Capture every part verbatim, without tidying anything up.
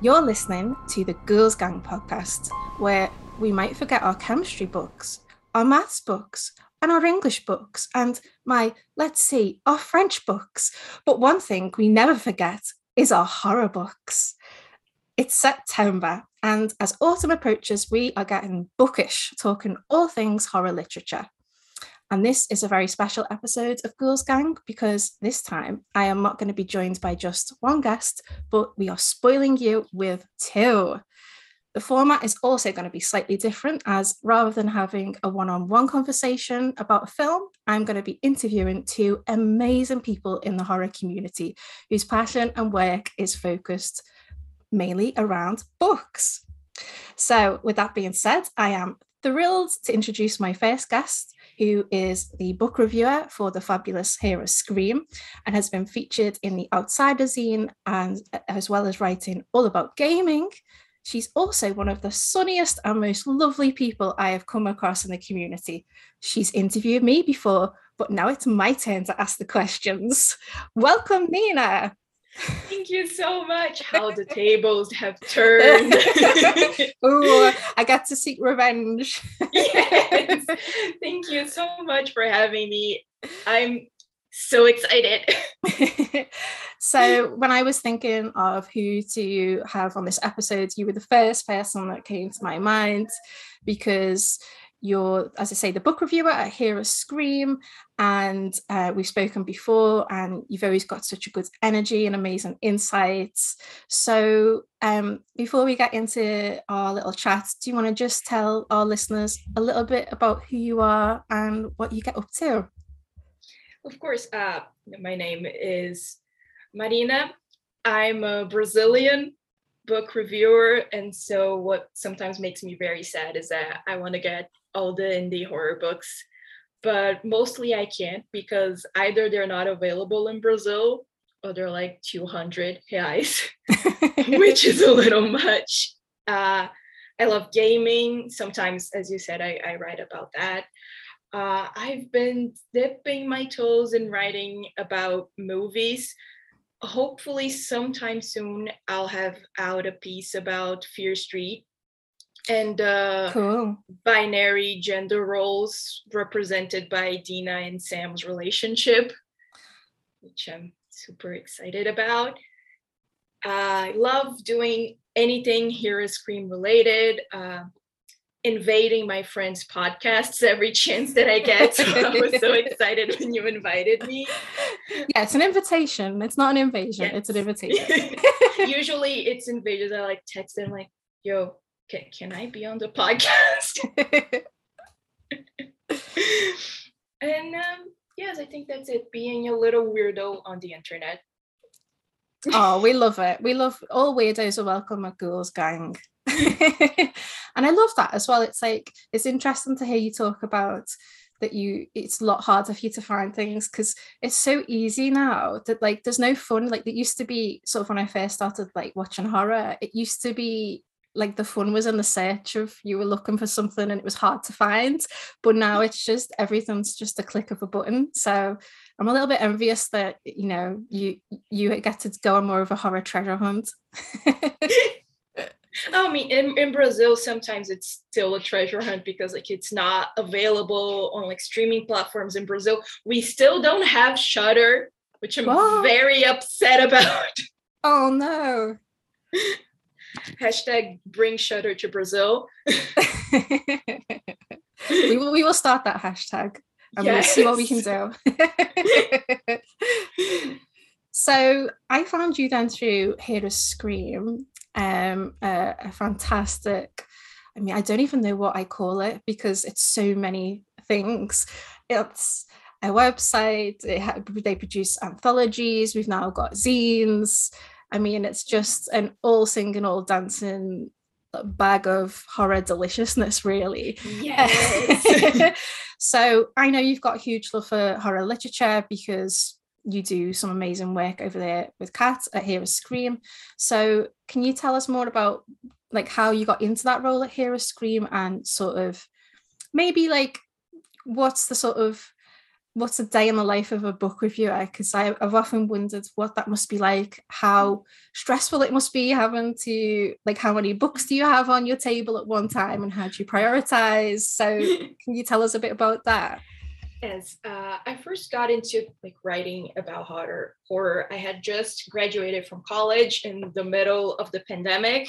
You're listening to the Ghouls Gang podcast, where we might forget our chemistry books, our maths books, and our English books, and my, let's see, our French books. But one thing we never forget is our horror books. It's September, and as autumn approaches, we are getting bookish, talking all things horror literature. And this is a very special episode of Ghouls Gang, because this time I am not going to be joined by just one guest, but we are spoiling you with two. The format is also going to be slightly different, as rather than having a one-on-one conversation about a film, I'm going to be interviewing two amazing people in the horror community whose passion and work is focused mainly around books. So with that being said, I am thrilled to introduce my first guest, who is the book reviewer for the fabulous Hear Us Scream and has been featured in the Outsider Zine, and as well as writing all about gaming. She's also one of the sunniest and most lovely people I have come across in the community. She's interviewed me before, but now it's my turn to ask the questions. Welcome, Nina. Thank you so much. How the tables have turned. Oh, I get to seek revenge. Yes. Thank you so much for having me. I'm so excited. So when I was thinking of who to have on this episode, you were the first person that came to my mind, because you're, as I say, the book reviewer at Hear Us Scream, and uh, we've spoken before, and you've always got such a good energy and amazing insights. So um, before we get into our little chat, do you want to just tell our listeners a little bit about who you are and what you get up to? Of course. Uh, my name is Marina. I'm a Brazilian book reviewer, and so what sometimes makes me very sad is that I want to get all the indie horror books, but mostly I can't, because either they're not available in Brazil or they're like two hundred reais, which is a little much. Uh, I love gaming. Sometimes, as you said, I, I write about that. Uh, I've been dipping my toes in writing about movies. Hopefully sometime soon I'll have out a piece about Fear Street and uh, cool. binary gender roles represented by Dina and Sam's relationship, which I'm super excited about. I love doing anything Hear Us Scream related, uh, invading my friends' podcasts every chance that I get. So I was so excited when you invited me. Yeah, it's an invitation. It's not an invasion. Yes. It's an invitation. Usually it's invasions. I like text them like, yo, can, can I be on the podcast? And um, yes, I think that's it. Being a little weirdo on the internet. Oh, we love it. We love all weirdos are welcome at Ghouls Gang. And I love that as well. It's like, it's interesting to hear you talk about that you it's a lot harder for you to find things, because it's so easy now that like there's no fun. Like it used to be sort of when I first started like watching horror, it used to be like the fun was in the search of, you were looking for something and it was hard to find, but now it's just everything's just a click of a button. So I'm a little bit envious that, you know, you you get to go on more of a horror treasure hunt. I mean, in, in Brazil, sometimes it's still a treasure hunt, because like it's not available on like streaming platforms in Brazil. We still don't have Shudder, which I'm Whoa. very upset about. Oh no. Hashtag bring Shudder to Brazil. we, will, we will start that hashtag and yes. we'll see what we can do. So I found you then through Hear Us Scream. Um, uh, a fantastic, I mean, I don't even know what I call it, because it's so many things. It's a website, it ha- they produce anthologies, we've now got zines. I mean, it's just an all singing, all dancing bag of horror deliciousness, really. Yes. So I know you've got a huge love for horror literature, because you do some amazing work over there with Kat at Hear Us Scream. So can you tell us more about like how you got into that role at Hear Us Scream, and sort of maybe like what's the sort of what's a day in the life of a book reviewer? Because I've often wondered what that must be like, how stressful it must be having to, like, how many books do you have on your table at one time and how do you prioritize? So can you tell us a bit about that? Yes, uh, I first got into like writing about horror. horror. I had just graduated from college in the middle of the pandemic.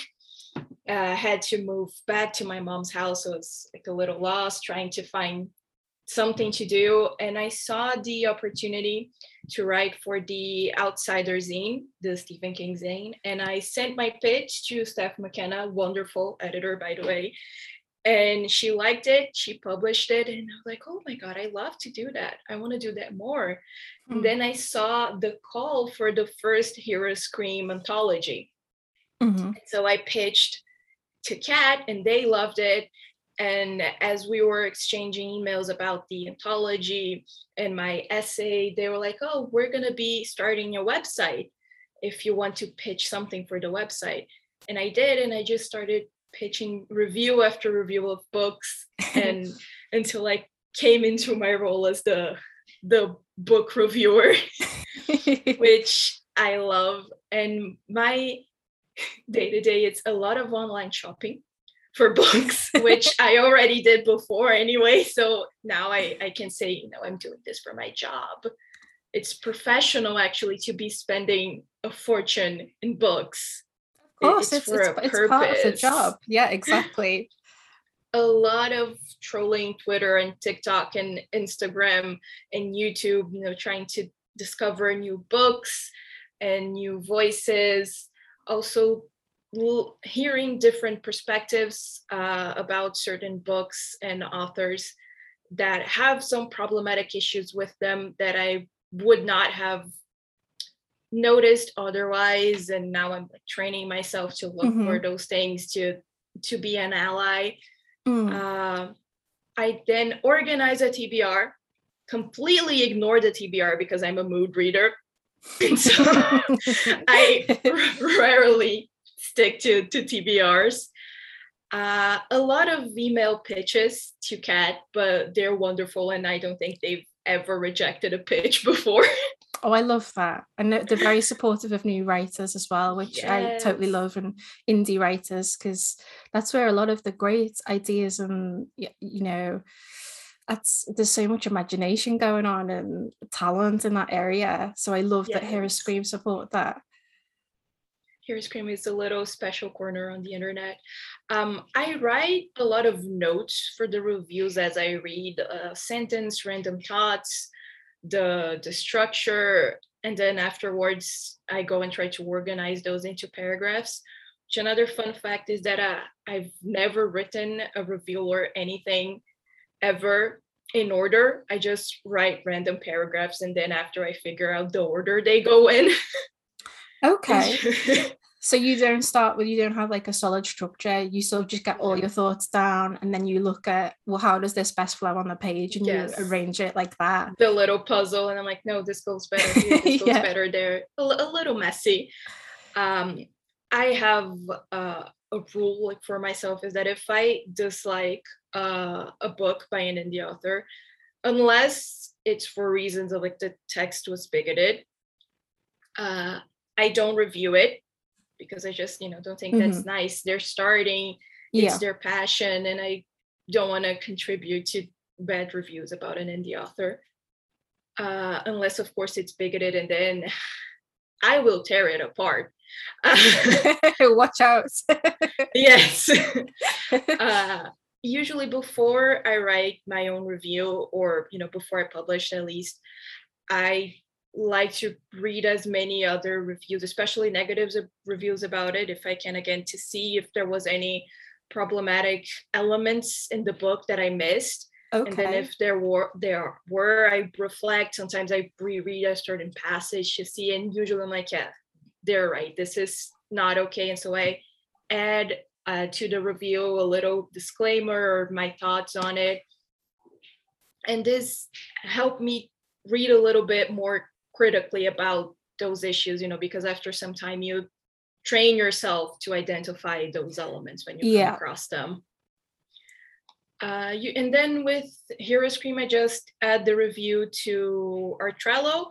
I uh, had to move back to my mom's house, so it's like a little lost, trying to find something to do. And I saw the opportunity to write for the Outsider Zine, the Stephen King zine. And I sent my pitch to Steph McKenna, wonderful editor, by the way. And she liked it, she published it, and I was like, oh my God, I love to do that. I want to do that more. Mm-hmm. And then I saw the call for the first Hear Us Scream anthology. Mm-hmm. So I pitched to Kat and they loved it. And as we were exchanging emails about the anthology and my essay, they were like, oh, we're going to be starting a website if you want to pitch something for the website. And I did. And I just started pitching review after review of books and until I came into my role as the, the book reviewer, which I love. And my day to day, it's a lot of online shopping for books, which I already did before anyway. So now I, I can say, you know, I'm doing this for my job. It's professional actually to be spending a fortune in books. Of course, it's, it's, for it's, a it's part of the job. Yeah, exactly. A lot of trolling Twitter and TikTok and Instagram and YouTube, you know, trying to discover new books and new voices. Also hearing different perspectives uh, about certain books and authors that have some problematic issues with them that I would not have noticed otherwise. And now I'm like training myself to look mm-hmm. for those things, to to be an ally. Mm. Uh, I then organize a T B R, completely ignore the T B R because I'm a mood reader. And so I rarely stick to, to T B Rs. Uh, a lot of email pitches to Kat, but they're wonderful. And I don't think they've ever rejected a pitch before. Oh, I love that. And they're very supportive of new writers as well, which yes. I totally love, and indie writers, because that's where a lot of the great ideas and, you know, that's there's so much imagination going on and talent in that area. So I love yes. that Hear Us Scream support that. Hear Us Scream is a little special corner on the internet. Um, I write a lot of notes for the reviews as I read a sentence, random thoughts, the the structure, and then afterwards I go and try to organize those into paragraphs. Which another fun fact is that uh, I've never written a review or anything ever in order. I just write random paragraphs and then after I figure out the order they go in. Okay. So you don't start with, you don't have like a solid structure. You sort of just get all your thoughts down and then you look at, well, how does this best flow on the page? And yes. you arrange it like that. The little puzzle. And I'm like, no, this goes better here, this goes yeah. better there. A, a little messy. Um, I have uh, a rule like for myself is that if I dislike uh, a book by an indie author, unless it's for reasons of like the text was bigoted, uh, I don't review it. Because I just, you know, don't think mm-hmm. that's nice. They're starting, it's yeah. their passion, and I don't want to contribute to bad reviews about an indie author. Uh, unless, of course, it's bigoted, and then I will tear it apart. Watch out. Yes. Uh, usually before I write my own review, or, you know, before I publish at least, I like to read as many other reviews, especially negatives of reviews about it, if I can, again, to see if there was any problematic elements in the book that I missed. Okay. And then if there were, there were, I reflect. Sometimes I reread a certain passage to see, and usually I'm like, yeah, they're right. This is not okay. And so I add uh, to the review a little disclaimer or my thoughts on it. And this helped me read a little bit more critically about those issues, you know, because after some time you train yourself to identify those elements when you yeah. come across them. Uh, you, and then with Hear Us Scream, I just add the review to our Trello.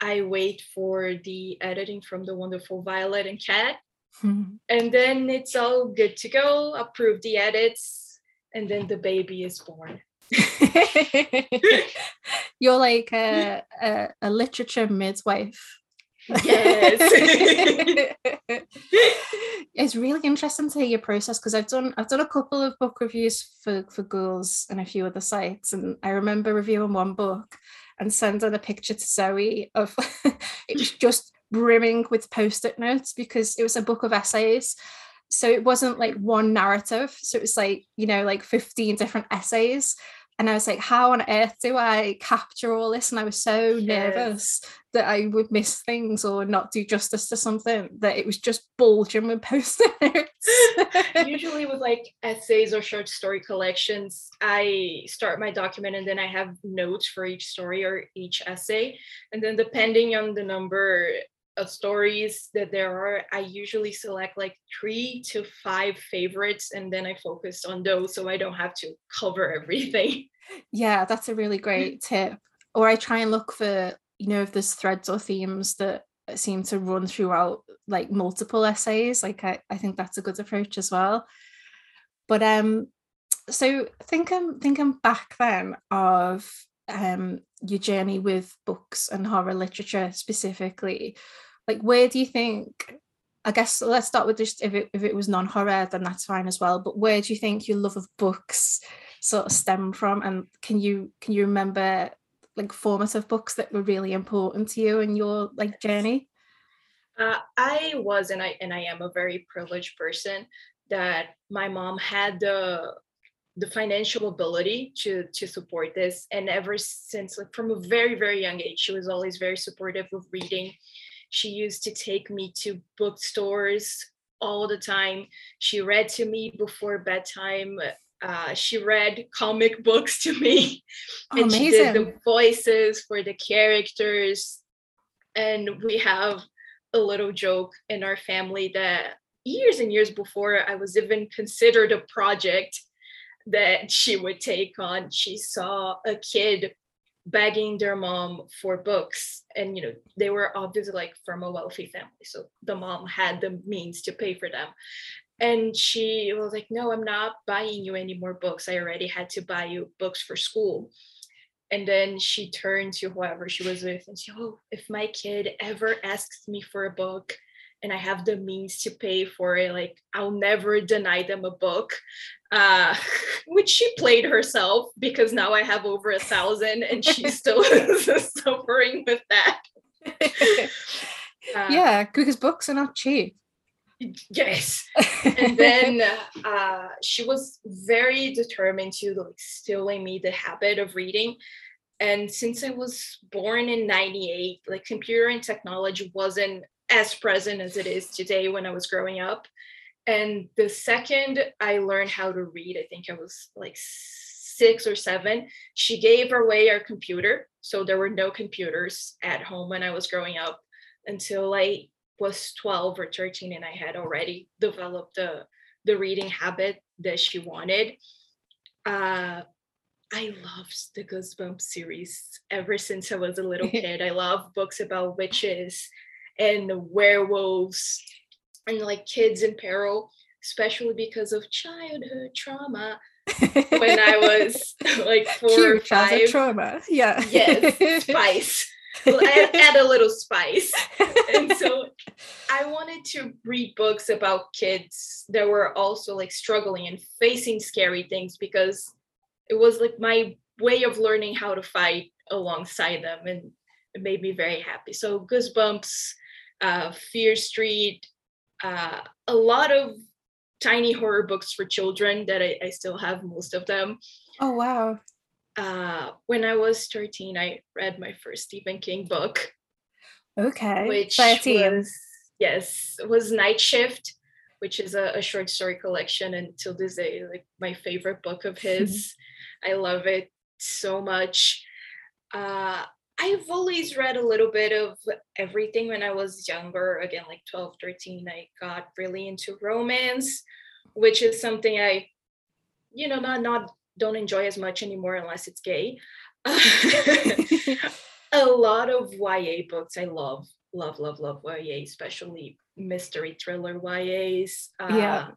I wait for the editing from the wonderful Violet and Kat. Mm-hmm. And then it's all good to go, approve the edits, and then the baby is born. You're like a, a, a literature midwife. Yes. It's really interesting to hear your process, because I've done I've done a couple of book reviews for, for Ghouls and a few other sites, and I remember reviewing one book and sending a picture to Zoe of it was just brimming with post-it notes, because it was a book of essays. So it wasn't like one narrative. So it was like, you know, like fifteen different essays. And I was like, how on earth do I capture all this? And I was so yes. nervous that I would miss things or not do justice to something, that it was just bulging with post-it notes. Usually with like essays or short story collections, I start my document and then I have notes for each story or each essay. And then depending on the number of stories that there are, I usually select like three to five favorites, and then I focus on those so I don't have to cover everything. Yeah, that's a really great tip. Or I try and look for, you know, if there's threads or themes that seem to run throughout like multiple essays. Like I, I think that's a good approach as well. But um so think I'm thinking back then of um your journey with books and horror literature specifically, like where do you think, I guess let's start with just if it if it was non-horror, then that's fine as well, but where do you think your love of books sort of stem from, and can you can you remember like formative books that were really important to you in your like journey? uh, I was and I and I am a very privileged person that my mom had the the financial ability to to support this, and ever since, like from a very very young age, she was always very supportive of reading. She used to take me to bookstores all the time. She read to me before bedtime. Uh, she read comic books to me. Amazing. And she did the voices for the characters, and we have a little joke in our family that years and years before I was even considered a project that she would take on, she saw a kid begging their mom for books, and you know they were obviously like from a wealthy family, so the mom had the means to pay for them, and she was like, no, I'm not buying you any more books, I already had to buy you books for school. And then she turned to whoever she was with and she, oh, if my kid ever asks me for a book and I have the means to pay for it, like I'll never deny them a book, uh, which she played herself, because now I have over a thousand and she's still suffering with that. Uh, yeah, because books are not cheap. Yes. And then uh, she was very determined to like still in me the habit of reading. And since I was born in ninety-eight, like computer and technology wasn't as present as it is today when I was growing up. And the second I learned how to read, I think I was like six or seven, she gave away our computer. So there were no computers at home when I was growing up until I was twelve or thirteen, and I had already developed the, the reading habit that she wanted. Uh, I loved the Goosebumps series ever since I was a little kid. I love books about witches and werewolves and like kids in peril, especially because of childhood trauma. When I was like four Cute or five. Trauma, yeah. Yes, spice. Well, I add a little spice. And so I wanted to read books about kids that were also like struggling and facing scary things, because it was like my way of learning how to fight alongside them, and it made me very happy. So Goosebumps, Uh, Fear Street, uh, a lot of tiny horror books for children that I, I still have most of them. Oh, wow. Uh, when I was thirteen, I read my first Stephen King book. Okay. Which was, yes, was Night Shift, which is a, a short story collection, and till this day, like my favorite book of his. I love it so much. Uh, I've always read a little bit of everything when I was younger. Again, like twelve, thirteen, I got really into romance, which is something I, you know, not, not don't enjoy as much anymore unless it's gay. A lot of Y A books I love, love, love, love Y A, especially mystery thriller Y As. Uh, yeah.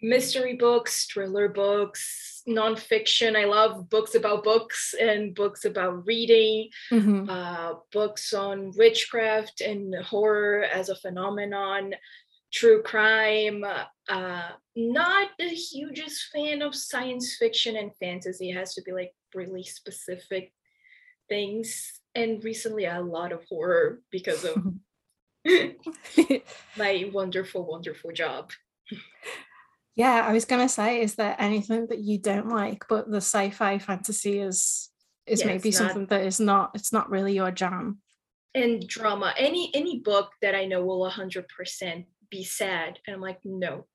Mystery books, thriller books, nonfiction. I love books about books and books about reading, mm-hmm. uh, books on witchcraft and horror as a phenomenon, true crime. Uh, not the hugest fan of science fiction and fantasy. It has to be like really specific things. And recently, a lot of horror because of my wonderful, wonderful job. Yeah, I was going to say, is there anything that you don't like, but the sci-fi fantasy is is yeah, maybe something not, that is not, it's not really your jam? And drama, any any book that I know will one hundred percent be sad. And I'm like, no,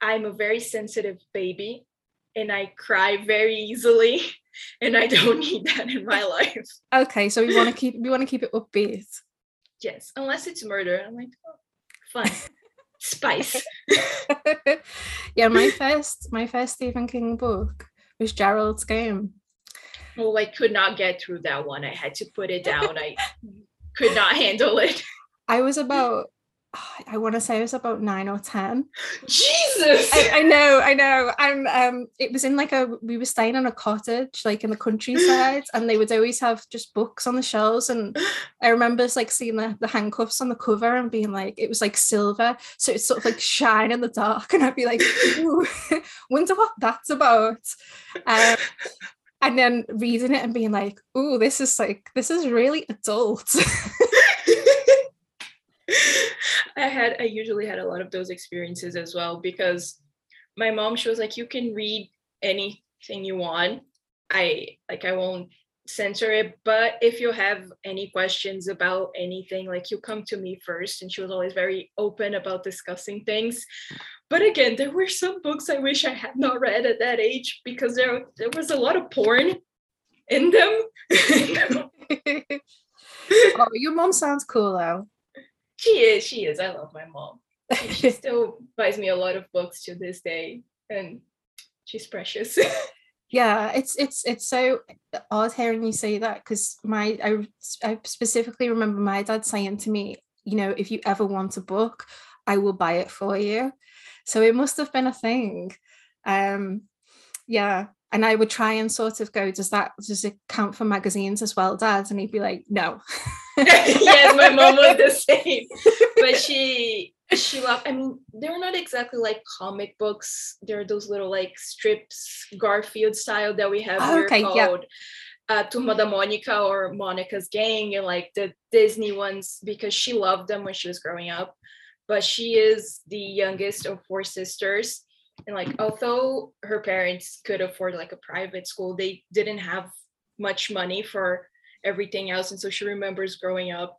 I'm a very sensitive baby and I cry very easily and I don't need that in my life. Okay, so we want to keep, we want to keep it upbeat. Yes, unless it's murder. I'm like, oh, fine. Spice. Yeah, my first my first Stephen King book was Gerald's Game. Well, I could not get through that one. I had to put it down. I could not handle it. I was about, I want to say I was about nine or ten. Jesus! I, I know, I know. And um, it was in like a, we were staying in a cottage, like in the countryside, and they would always have just books on the shelves. And I remember like seeing the, the handcuffs on the cover and being like, it was like silver, so it's sort of like shine in the dark. And I'd be like, ooh, wonder what that's about. Um, and then reading it and being like, ooh, this is like, this is really adult. I had, I usually had a lot of those experiences as well, because my mom, she was like, you can read anything you want. I like, I won't censor it, but if you have any questions about anything, like you come to me first. And she was always very open about discussing things. But again, there were some books I wish I had not read at that age, because there, there was a lot of porn in them. Oh, your mom sounds cool though. She is, she is. I love my mom. She still buys me a lot of books to this day, and she's precious. Yeah, it's it's it's so odd hearing you say that, because my I, I specifically remember my dad saying to me, you know, if you ever want a book, I will buy it for you. So it must have been a thing. Um, yeah. And I would try and sort of go, does that, does it count for magazines as well, Dad? And he'd be like, no. Yes, my mom was the same. But she, she loved, I mean, they're not exactly like comic books. They're those little like strips, Garfield style, that we have. Oh, okay, called yeah. uh, Turma da Monica or Monica's Gang, and like the Disney ones, because she loved them when she was growing up. But she is the youngest of four sisters. And like, although her parents could afford like a private school, they didn't have much money for everything else. And so she remembers growing up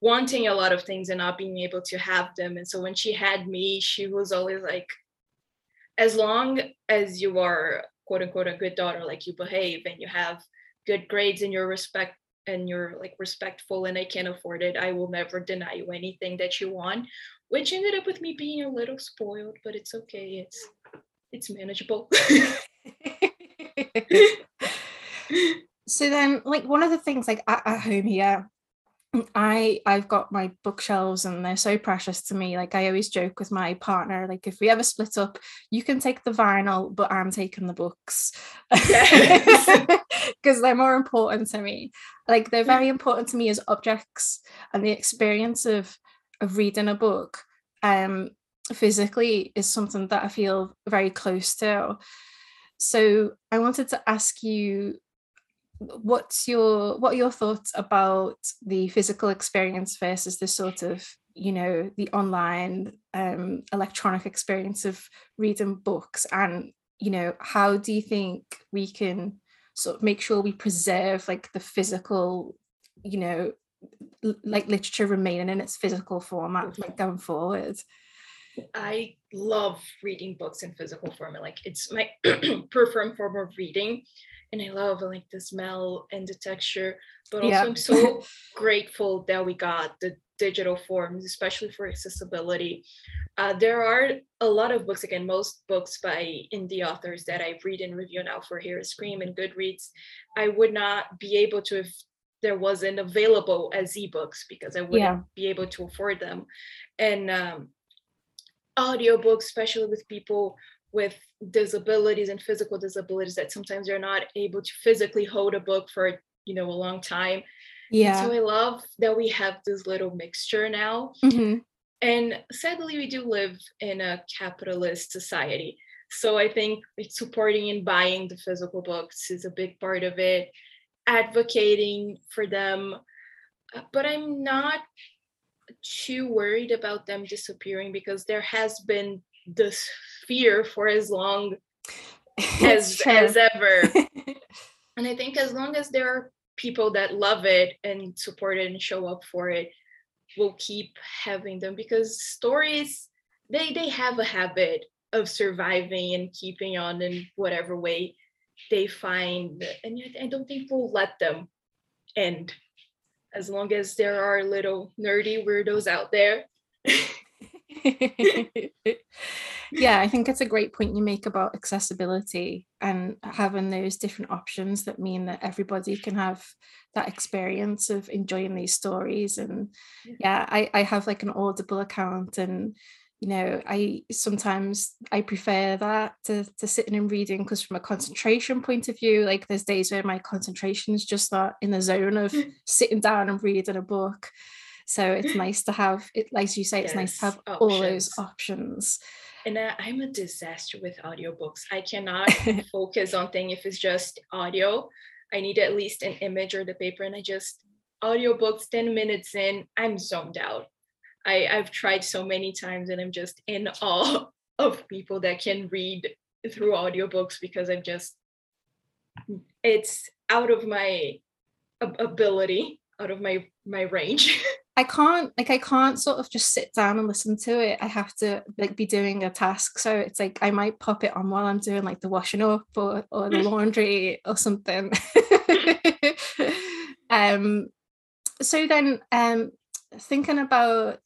wanting a lot of things and not being able to have them. And so when she had me, she was always like, as long as you are, quote unquote, a good daughter, like you behave and you have good grades and you're respect and you're like respectful and I can afford it, I will never deny you anything that you want. Which ended up with me being a little spoiled, but it's okay. It's it's manageable. So then, like, one of the things, like at, at home here, I I've got my bookshelves and they're so precious to me. Like I always joke with my partner, like if we ever split up, you can take the vinyl, but I'm taking the books. Yes. Because they're more important to me. Like they're very important to me as objects, and the experience of of reading a book um physically is something that I feel very close to. So I wanted to ask you, what's your what are your thoughts about the physical experience versus the sort of, you know, the online um electronic experience of reading books? And, you know, how do you think we can sort of make sure we preserve like the physical, you know, like literature remaining in its physical format, like going forward? I love reading books in physical format. Like it's my preferred form of reading, and I love like the smell and the texture, but also yeah. I'm so grateful that we got the digital forms, especially for accessibility. Uh, there are a lot of books, again, most books by indie authors that I read and review now for Hear Us Scream and Goodreads, I would not be able to if there wasn't available as ebooks, because I wouldn't yeah. be able to afford them. And um, audiobooks, especially with people with disabilities and physical disabilities, that sometimes they're not able to physically hold a book for, you know, a long time. Yeah. And so I love that we have this little mixture now. Mm-hmm. And sadly, we do live in a capitalist society. So I think supporting and buying the physical books is a big part of it, advocating for them. But I'm not too worried about them disappearing, because there has been this fear for as long as, as ever. And I think as long as there are people that love it and support it and show up for it, we'll keep having them, because stories, they they have a habit of surviving and keeping on in whatever way they find. And I don't think we'll let them end, as long as there are little nerdy weirdos out there. Yeah, I think that's a great point you make about accessibility and having those different options that mean that everybody can have that experience of enjoying these stories. And yeah, I, I have like an Audible account, and you know, I sometimes I prefer that to, to sitting and reading, because from a concentration point of view, like there's days where my concentration is just not in the zone of sitting down and reading a book. So it's nice to have it, like you say, it's yes, nice to have options. All those options. And uh, I'm a disaster with audiobooks. I cannot focus on thing if it's just audio. I need at least an image or the paper, and I just audiobooks ten minutes in, I'm zoned out. I, I've tried so many times, and I'm just in awe of people that can read through audiobooks, because I'm just, it's out of my ability, out of my my range. I can't like I can't sort of just sit down and listen to it. I have to like be doing a task, so it's like I might pop it on while I'm doing like the washing up or, or the laundry or something. um so then um thinking about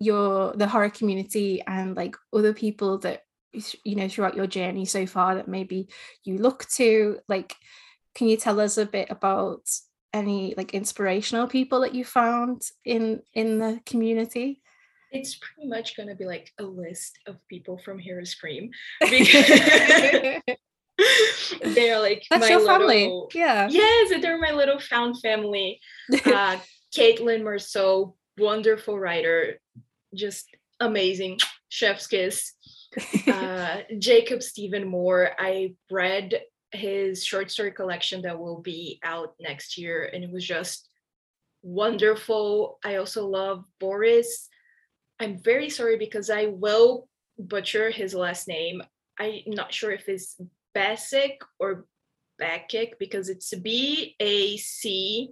your the horror community and like other people that you know throughout your journey so far that maybe you look to, like can you tell us a bit about any like inspirational people that you found in in the community? It's pretty much going to be like a list of people from Hear Us Scream, because they're like that's my your little, family. Yeah. Yes, they're my little found family. Uh, Caitlin Marceau, wonderful writer, just amazing, chef's kiss. Uh, Jacob Stephen Moore, I read his short story collection that will be out next year, and it was just wonderful. I also love Boris. I'm very sorry because I will butcher his last name. I'm not sure if it's Bacchic or Bacchic, because it's B A C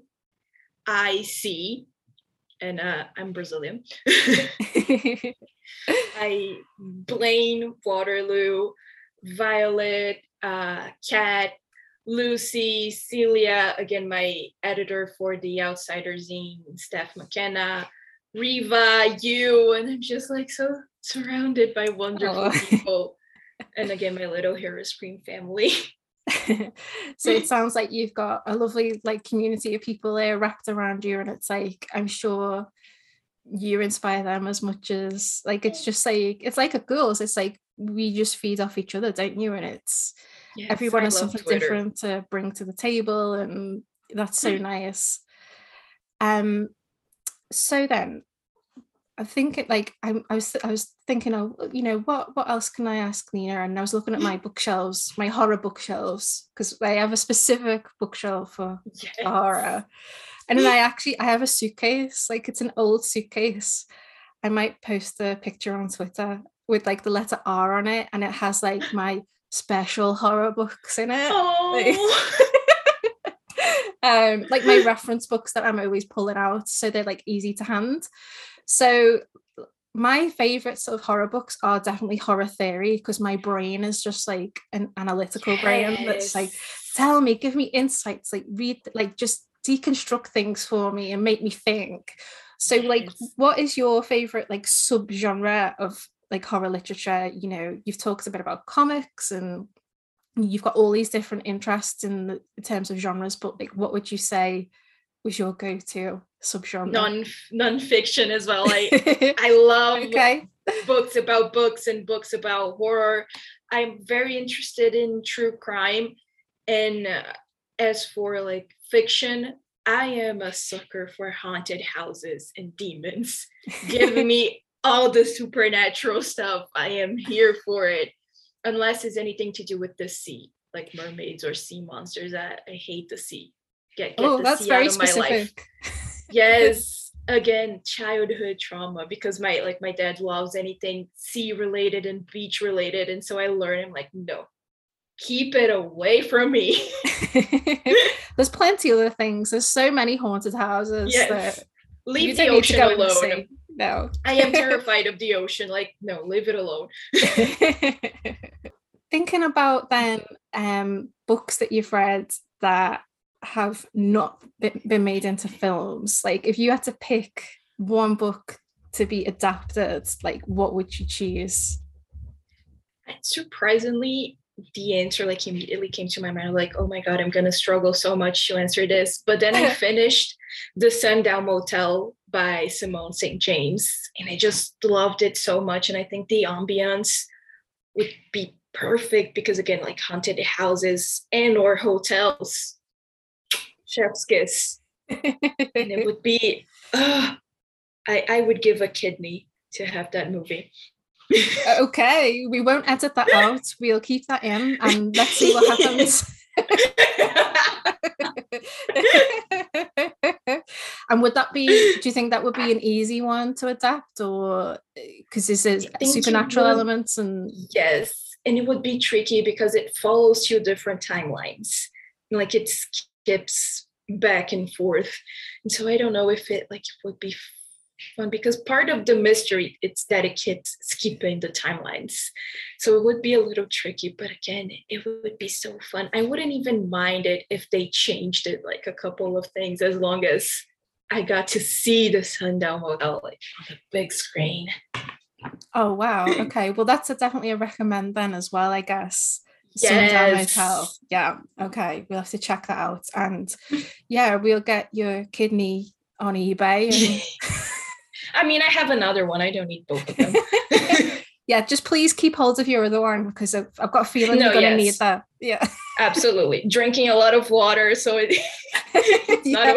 I C, and uh, I'm Brazilian. I Blaine Waterloo, Violet, Uh, Kat, Lucy, Celia, again, my editor for the Outsider Zine, Steph McKenna, Riva, you, and I'm just like so surrounded by wonderful oh. people. And again, my little Hear Us Scream family. So it sounds like you've got a lovely like community of people there wrapped around you, and it's like, I'm sure you inspire them as much as like, it's just like, it's like a ghouls, it's like, we just feed off each other, don't you? And it's yes, everyone I has something Twitter. different to bring to the table, and that's so nice. Um, so then, I think it, like I, I was, I was thinking, oh, you know, what, what else can I ask Nina? And I was looking at my bookshelves, my horror bookshelves, because I have a specific bookshelf for yes. horror. And then I actually, I have a suitcase, like it's an old suitcase. I might post the picture on Twitter with like the letter R on it, and it has like my special horror books in it. Oh. Like, um, like my reference books that I'm always pulling out, so they're like easy to hand. So my favourite sort of horror books are definitely horror theory, because my brain is just like an analytical yes. brain that's like, tell me, give me insights, like read, like just deconstruct things for me and make me think. So like yes. what is your favourite like subgenre of like horror literature, you know, you've talked a bit about comics and you've got all these different interests in, the, in terms of genres, but like, what would you say was your go-to subgenre? Non non-fiction as well. I I love okay. books about books and books about horror. I'm very interested in true crime, and uh, as for like fiction, I am a sucker for haunted houses and demons. Give me all the supernatural stuff. I am here for it. Unless it's anything to do with the sea, like mermaids or sea monsters. I, I hate the sea. Get, get oh, the that's sea very out of my specific. Life. Yes. Again, childhood trauma, because my like my dad loves anything sea related and beach related. And so I learned, I'm like, no, keep it away from me. There's plenty of other things. There's so many haunted houses. Yes. That leave the ocean alone. No. I am terrified of the ocean. Like, no, leave it alone. Thinking about then um, books that you've read that have not been made into films, like if you had to pick one book to be adapted, like what would you choose? And surprisingly, the answer like immediately came to my mind, like, oh my god, I'm gonna struggle so much to answer this. But then I finished The Sun Down Motel by Simone Saint James, and I just loved it so much. And I think the ambience would be perfect, because again, like haunted houses and or hotels, chef's kiss. And it would be uh, I, I would give a kidney to have that movie. Okay, we won't edit that out. We'll keep that in and let's see what happens. And would that be, do you think that would be an easy one to adapt, or because this is supernatural elements? And yes, and it would be tricky because it follows two different timelines, like it skips back and forth. And so I don't know if it like it would be fun, because part of the mystery it's that it keeps skipping the timelines, so it would be a little tricky. But again, it would be so fun. I wouldn't even mind it if they changed it like a couple of things, as long as I got to see The Sundown Motel like on the big screen. Oh wow, okay, well that's a, definitely a recommend then as well, I guess. Yes. Sundown Motel. Yeah, okay, we'll have to check that out. And yeah, we'll get your kidney on eBay and... I mean, I have another one. I don't need both of them. Yeah, just please keep hold of your other one, because I've, I've got a feeling no, you're going to yes. need that. Yeah, absolutely. Drinking a lot of water, so it, it's not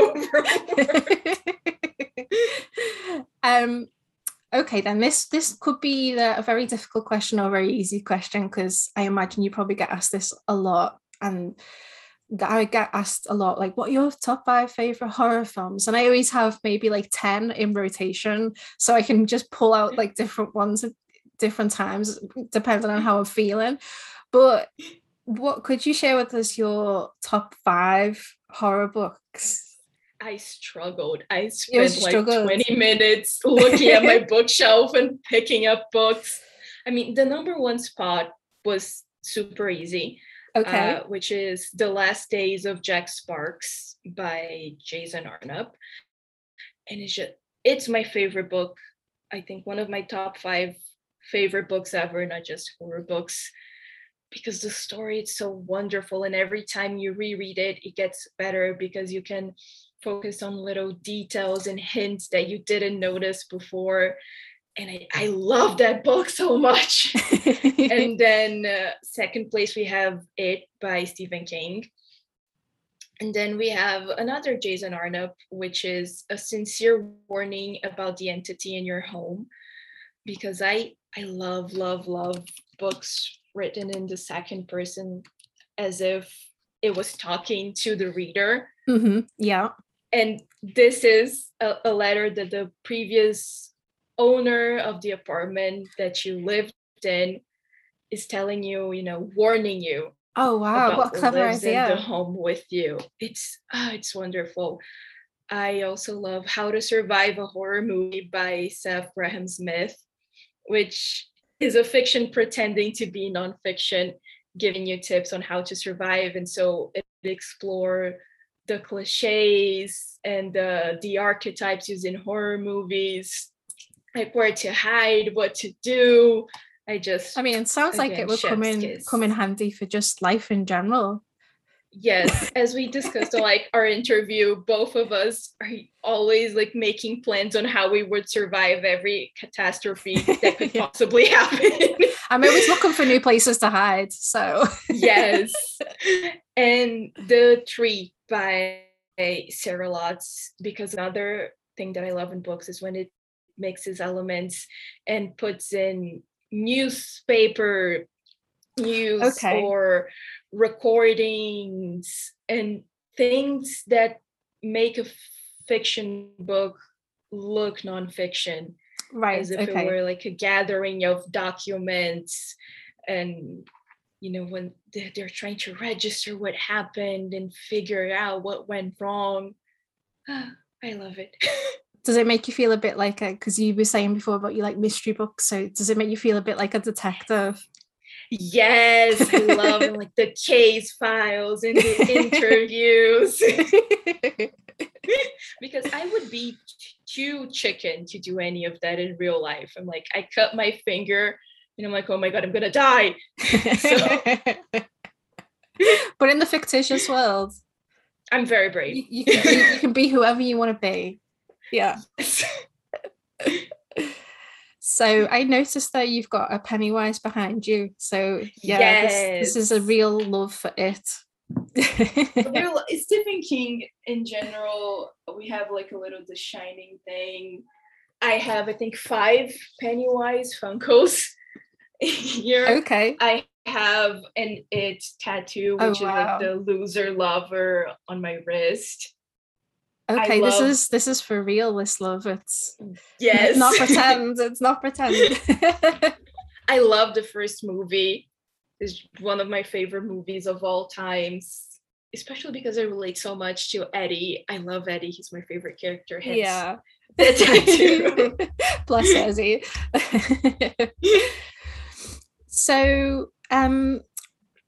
over. um, okay, then this this could be either a very difficult question or a very easy question, because I imagine you probably get asked this a lot. And I get asked a lot, like, what are your top five favorite horror films? And I always have maybe like ten in rotation, so I can just pull out like different ones at different times depending on how I'm feeling. But what could you share with us, your top five horror books? I struggled. I spent struggled. like twenty minutes looking at my bookshelf and picking up books. I mean, the number one spot was super easy. Okay. Uh, which is The Last Days of Jack Sparks by Jason Arnopp. And it's just, it's my favorite book. I think one of my top five favorite books ever, not just horror books, because the story is so wonderful. And every time you reread it, it gets better, because you can focus on little details and hints that you didn't notice before. And I, I love that book so much. And then uh, second place, we have It by Stephen King. And then we have another Jason Arnopp, which is A Sincere Warning About the Entity in Your Home. Because I, I love, love, love books written in the second person, as if it was talking to the reader. Mm-hmm. Yeah. And this is a, a letter that the previous owner of the apartment that you lived in is telling you, you know, warning you. Oh wow, what clever idea! In the home with you, it's oh, it's wonderful. I also love How to Survive a Horror Movie by Seth Graham Smith, which is a fiction pretending to be nonfiction, giving you tips on how to survive, and so it explore the cliches and the the archetypes used in horror movies. like where to hide, what to do. I just I mean, it sounds again, like it would come in kiss. come in handy for just life in general. Yes, as we discussed like our interview, both of us are always like making plans on how we would survive every catastrophe that could yeah. possibly happen. I'm always looking for new places to hide. So yes. And The Tree by Sarah Lotz, because another thing that I love in books is when it mixes elements and puts in newspaper news okay. or recordings and things that make a fiction book look nonfiction, right? As if okay. it were like a gathering of documents, and you know, when they're trying to register what happened and figure out what went wrong. Oh, I love it. Does it make you feel a bit like a, because you were saying before about you like mystery books, so does it make you feel a bit like a detective? Yes, I love and, like the case files and the interviews. Because I would be too chicken to do any of that in real life. I'm like, I cut my finger and I'm like, oh my God, I'm gonna die. So... But in the fictitious world, I'm very brave. You, you, can, you, you can be whoever you want to be. Yeah. So I noticed that you've got a Pennywise behind you. So yeah, yes. this, this is a real love for it. Real, Stephen King in general, we have like a little The Shining thing. I have, I think, five Pennywise Funkos here. Okay. I have an It tattoo, which oh, wow. is like the loser lover on my wrist. Okay, love... this is this is for real, this love. It's yes. not pretend. It's not pretend. I love the first movie. It's one of my favorite movies of all times, especially because I relate so much to Eddie. I love Eddie. He's my favorite character. Hence yeah. the tattoo. Bless Eddie. So, um,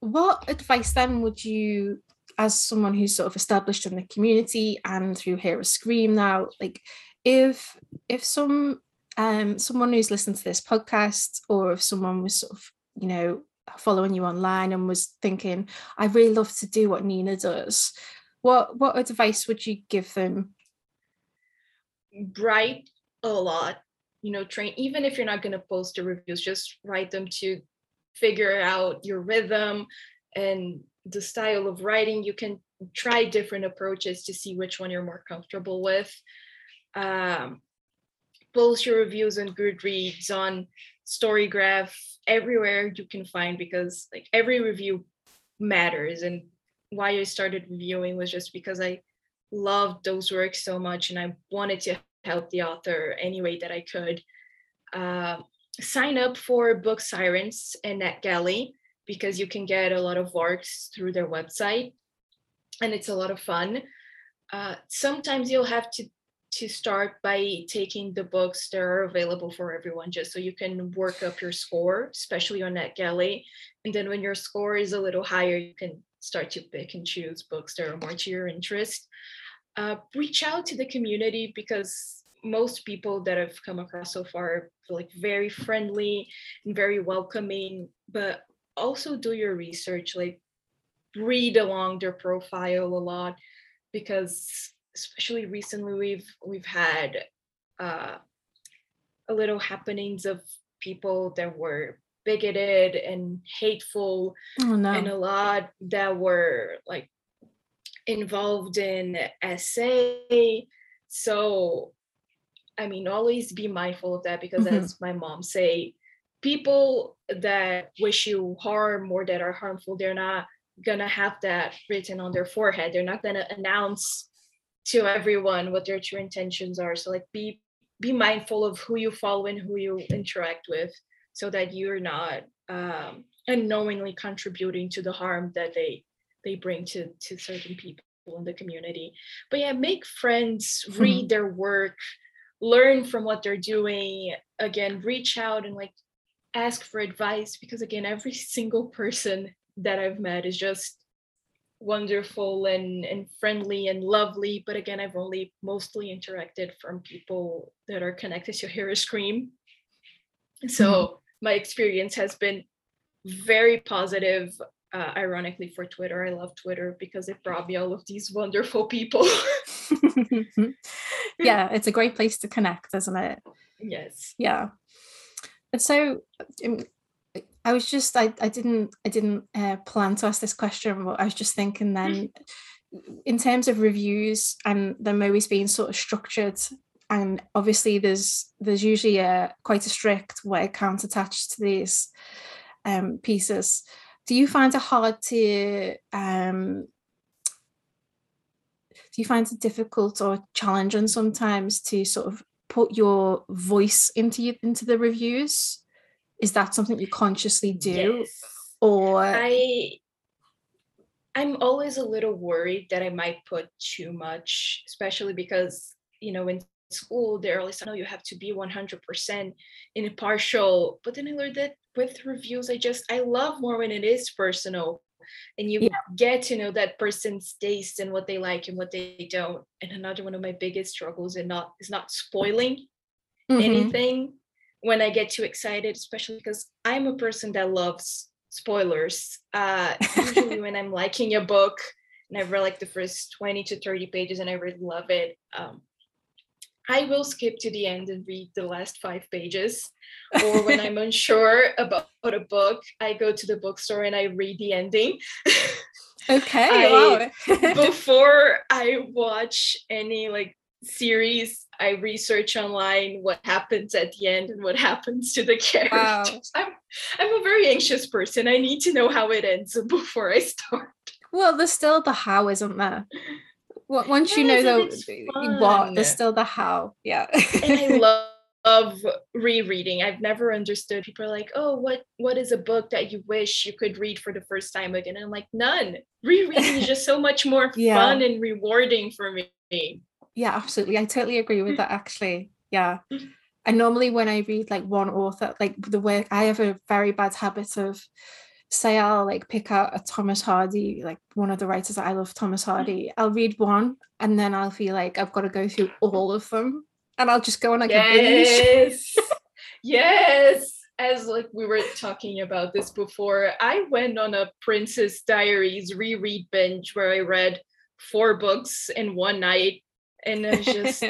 what advice then would you, as someone who's sort of established in the community and through Hear Us Scream now, like if if some um someone who's listened to this podcast, or if someone was sort of, you know, following you online and was thinking, I'd really love to do what Nina does, what what advice would you give them? Write a lot, you know, train, even if you're not going to post the reviews, just write them to figure out your rhythm and the style of writing. You can try different approaches to see which one you're more comfortable with. Um, post your reviews on Goodreads, on Storygraph, everywhere you can find, because like every review matters. And why I started reviewing was just because I loved those works so much and I wanted to help the author any way that I could. Uh, sign up for Book Sirens and NetGalley, because you can get a lot of works through their website and it's a lot of fun. Uh, sometimes you'll have to, to start by taking the books that are available for everyone, just so you can work up your score, especially on NetGalley. And then when your score is a little higher, you can start to pick and choose books that are more to your interest. Uh, reach out to the community, because most people that I've come across so far are like very friendly and very welcoming, but also do your research, like read along their profile a lot, because especially recently we've we've had uh, a little happenings of people that were bigoted and hateful, oh, no. and a lot that were like involved in S A. So, I mean, always be mindful of that, because mm-hmm. as my mom say, people that wish you harm or that are harmful, they're not gonna have that written on their forehead. They're not gonna announce to everyone what their true intentions are. So like be be mindful of who you follow and who you interact with, so that you're not um, unknowingly contributing to the harm that they they bring to, to certain people in the community. But yeah, make friends, mm-hmm. read their work, learn from what they're doing. Again, reach out and like ask for advice, because again, every single person that I've met is just wonderful and, and friendly and lovely. But again, I've only mostly interacted from people that are connected to Hear Us Scream. So mm-hmm. my experience has been very positive. Uh, ironically, for Twitter, I love Twitter because it brought me all of these wonderful people. Yeah, it's a great place to connect, isn't it? Yes. Yeah. And so I was just, I, I didn't, I didn't uh, plan to ask this question, but I was just thinking then, mm-hmm. in terms of reviews and them always being sort of structured, and obviously there's there's usually a quite a strict word count attached to these um, pieces. Do you find it hard to, um, do you find it difficult or challenging sometimes to sort of put your voice into into the reviews? Is that something you consciously do? Yes. Or I, I'm always a little worried that I might put too much, especially because, you know, in school, they're always like, no, you have to be one hundred percent impartial. But then I learned that with reviews, I just, I love more when it is personal and you yeah. get to know that person's taste and what they like and what they don't. And another one of my biggest struggles is not, is not spoiling mm-hmm. anything when I get too excited, especially because I'm a person that loves spoilers. Uh, usually when I'm liking a book and I've read like the first twenty to thirty pages and I really love it, um, I will skip to the end and read the last five pages. Or when I'm unsure about a book, I go to the bookstore and I read the ending. Okay. I, before I watch any like series, I research online what happens at the end and what happens to the characters. Wow. I'm, I'm a very anxious person. I need to know how it ends before I start. Well, there's still the how, isn't there? Once you know the what, there's still the how. Yeah. And I love, love rereading. I've never understood people are like, oh, what what is a book that you wish you could read for the first time again? And I'm like, none. Rereading is just so much more yeah. fun and rewarding for me. Yeah, absolutely. I totally agree with that, actually. Yeah. And normally when I read like one author, like the work, I have a very bad habit of, say I'll like pick out a Thomas Hardy, like one of the writers that I love, Thomas Hardy. I'll read one and then I'll feel like I've got to go through all of them and I'll just go on like yes. a binge. Yes. As like we were talking about this before, I went on a Princess Diaries reread binge where I read four books in one night. And it's just,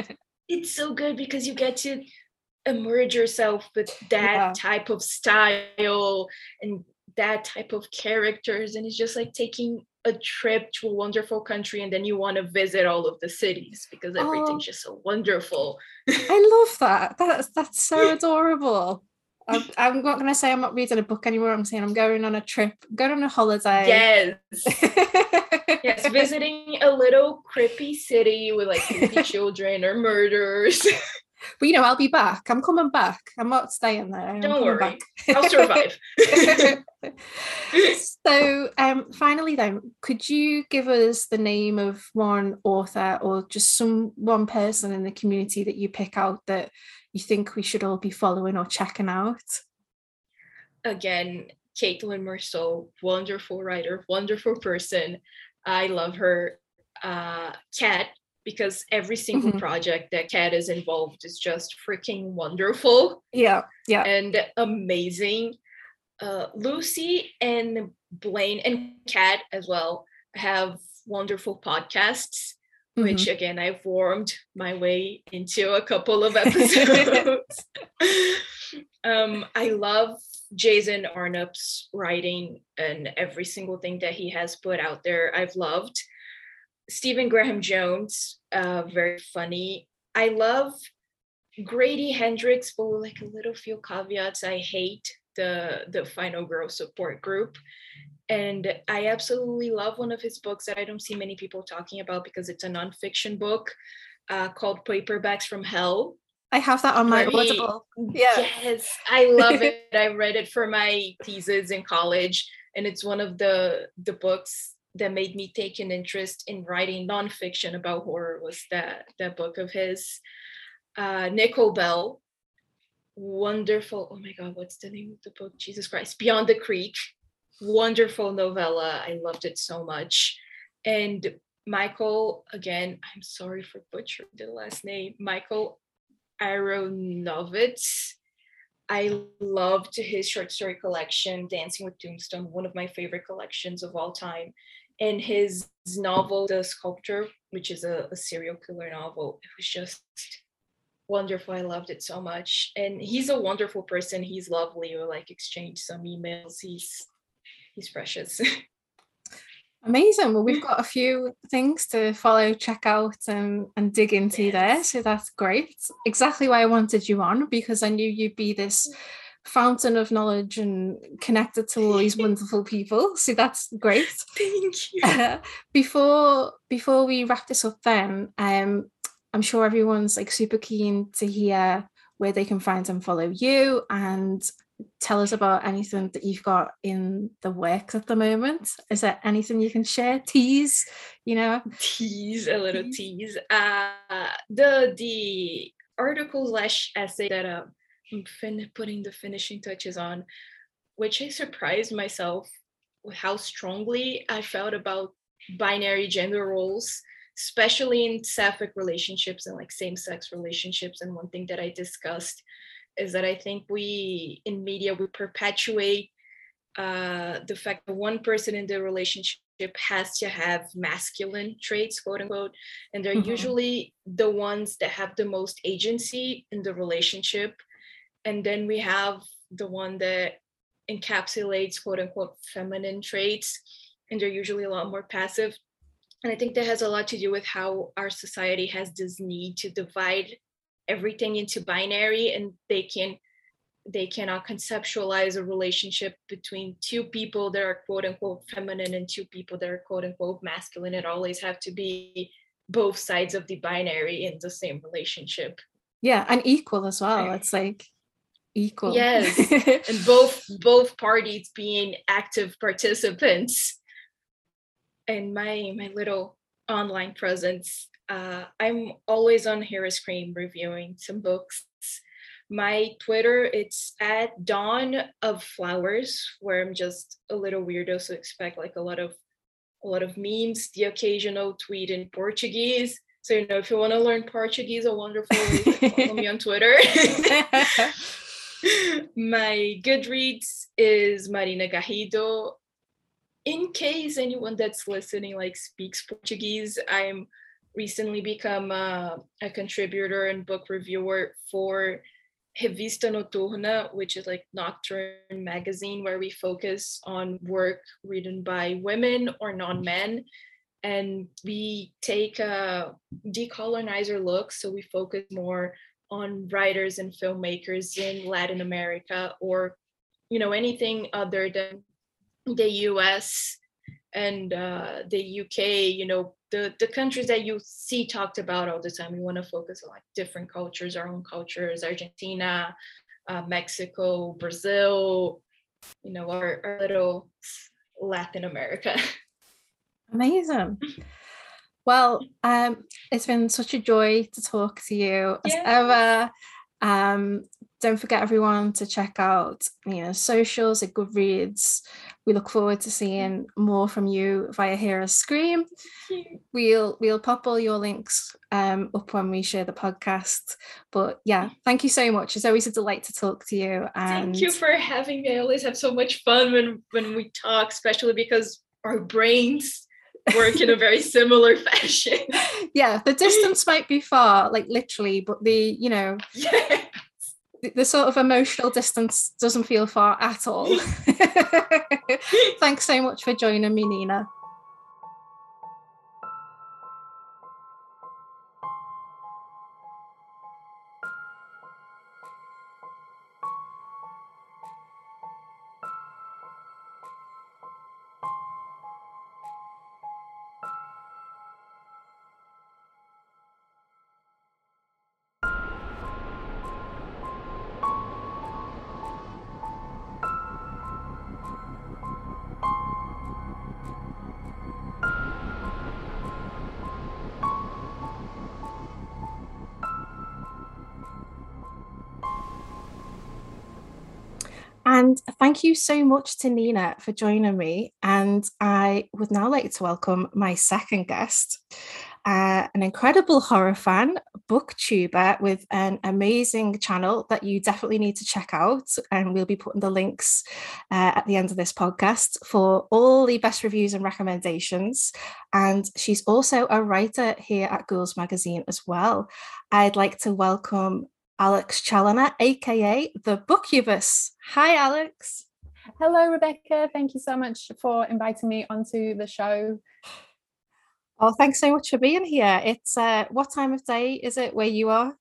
it's so good because you get to immerse yourself with that yeah. type of style and that type of characters, and it's just like taking a trip to a wonderful country and then you want to visit all of the cities because everything's oh, just so wonderful. I love that. That's that's so adorable. I'm, I'm not gonna say I'm not reading a book anymore. I'm saying I'm going on a trip, going on a holiday. Yes. Yes, visiting a little creepy city with like creepy children or murders. But, you know, I'll be back. I'm coming back. I'm not staying there. I'm Don't worry. Back. I'll survive. So um, finally, then, could you give us the name of one author or just some one person in the community that you pick out that you think we should all be following or checking out? Again, Caitlin Marceau, wonderful writer, wonderful person. I love her. Uh, Kat. Because every single mm-hmm. project that Kat is involved is just freaking wonderful. Yeah, yeah. And amazing. Uh, Lucy and Blaine and Kat as well have wonderful podcasts, mm-hmm. which again, I've wormed my way into a couple of episodes. um, I love Jason Arnopp's writing and every single thing that he has put out there, I've loved. Stephen Graham Jones, uh, very funny. I love Grady Hendrix, but with like a little few caveats. I hate the, the Final Girl support group. And I absolutely love one of his books that I don't see many people talking about because it's a nonfiction book uh, called Paperbacks from Hell. I have that on my Grady, Audible. Yeah. Yes, I love it. I read it for my thesis in college. And it's one of the, the books that made me take an interest in writing nonfiction about horror was that that book of his. Uh, Nicole Bell, wonderful. Oh my God, what's the name of the book? Jesus Christ, Beyond the Creek, wonderful novella. I loved it so much. And Michael, again, I'm sorry for butchering the last name, Michael Aronofitz. I loved his short story collection, Dancing with Tombstone, one of my favorite collections of all time. And his novel, The Sculptor, which is a, a serial killer novel, it was just wonderful. I loved it so much. And he's a wonderful person. He's lovely. We like exchange some emails. He's he's precious. Amazing. Well, we've got a few things to follow, check out, and, and dig into yes. there. So that's great. Exactly why I wanted you on, because I knew you'd be this fountain of knowledge and connected to all these wonderful people. So that's great. Thank you. Uh, before before we wrap this up then, um, I'm sure everyone's like super keen to hear where they can find and follow you, and tell us about anything that you've got in the works at the moment. Is there anything you can share? Tease, you know? Tease, a little tease. Uh, the the article slash essay that uh, I'm fin- putting the finishing touches on, which I surprised myself with how strongly I felt about binary gender roles, especially in sapphic relationships and like same-sex relationships. And one thing that I discussed is that I think we in media we perpetuate uh, the fact that one person in the relationship has to have masculine traits, quote unquote, and they're mm-hmm. usually the ones that have the most agency in the relationship. And then we have the one that encapsulates, quote unquote, feminine traits, and they're usually a lot more passive. And I think that has a lot to do with how our society has this need to divide everything into binary, and they can they cannot conceptualize a relationship between two people that are quote unquote feminine and two people that are quote unquote masculine. It always have to be both sides of the binary in the same relationship. Yeah, and equal as well. It's like equal. Yes, and both both parties being active participants. And my my little online presence. Uh, I'm always on Hear Us Scream reviewing some books. My Twitter, it's at Dawn of Flowers, where I'm just a little weirdo, so expect like a lot of a lot of memes, the occasional tweet in Portuguese. So you know, if you want to learn Portuguese, a wonderful way, follow me on Twitter. My Goodreads is Marina Garrido. In case anyone that's listening like speaks Portuguese, I'm recently become uh, a contributor and book reviewer for Revista Noturna, which is like Nocturne magazine, where we focus on work written by women or non-men. And we take a decolonizer look. So we focus more on writers and filmmakers in Latin America, or, you know, anything other than the U S and uh, the U K, you know, the, the countries that you see talked about all the time. We want to focus on like different cultures, our own cultures, Argentina, uh, Mexico, Brazil, you know, our, our little Latin America. Amazing. Well, um, it's been such a joy to talk to you as yeah. ever. Um, don't forget everyone to check out, you know, socials at Goodreads. We look forward to seeing more from you via Hear Us Scream. We'll we'll pop all your links um, up when we share the podcast. But yeah, thank you so much. It's always a delight to talk to you. And thank you for having me. I always have so much fun when when we talk, especially because our brains work in a very similar fashion. Yeah, the distance might be far, like literally, but the, you know, yes. the, the sort of emotional distance doesn't feel far at all. Thanks so much for joining me, Nina. And thank you so much to Nina for joining me. And I would now like to welcome my second guest, uh, an incredible horror fan, booktuber with an amazing channel that you definitely need to check out. And we'll be putting the links uh, at the end of this podcast for all the best reviews and recommendations. And she's also a writer here at Ghouls Magazine as well. I'd like to welcome Alex Challoner, aka The Bookubus. Hi, Alex. Hello, Rebecca. Thank you so much for inviting me onto the show. Oh, thanks so much for being here. It's uh, what time of day is it where you are?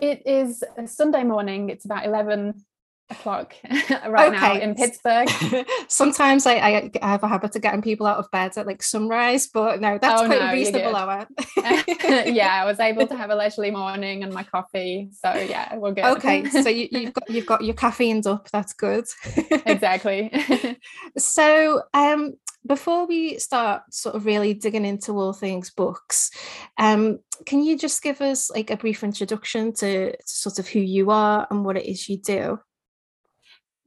It is a Sunday morning. It's about eleven o'clock right okay. now in Pittsburgh. Sometimes I, I have a habit of getting people out of bed at like sunrise, but no, that's oh, quite no, a reasonable hour. Yeah, I was able to have a leisurely morning and my coffee, so yeah, we're good. Okay, so you, you've got you've got your caffeined up. That's good. Exactly. So um before we start sort of really digging into all things books, um, can you just give us like a brief introduction to sort of who you are and what it is you do?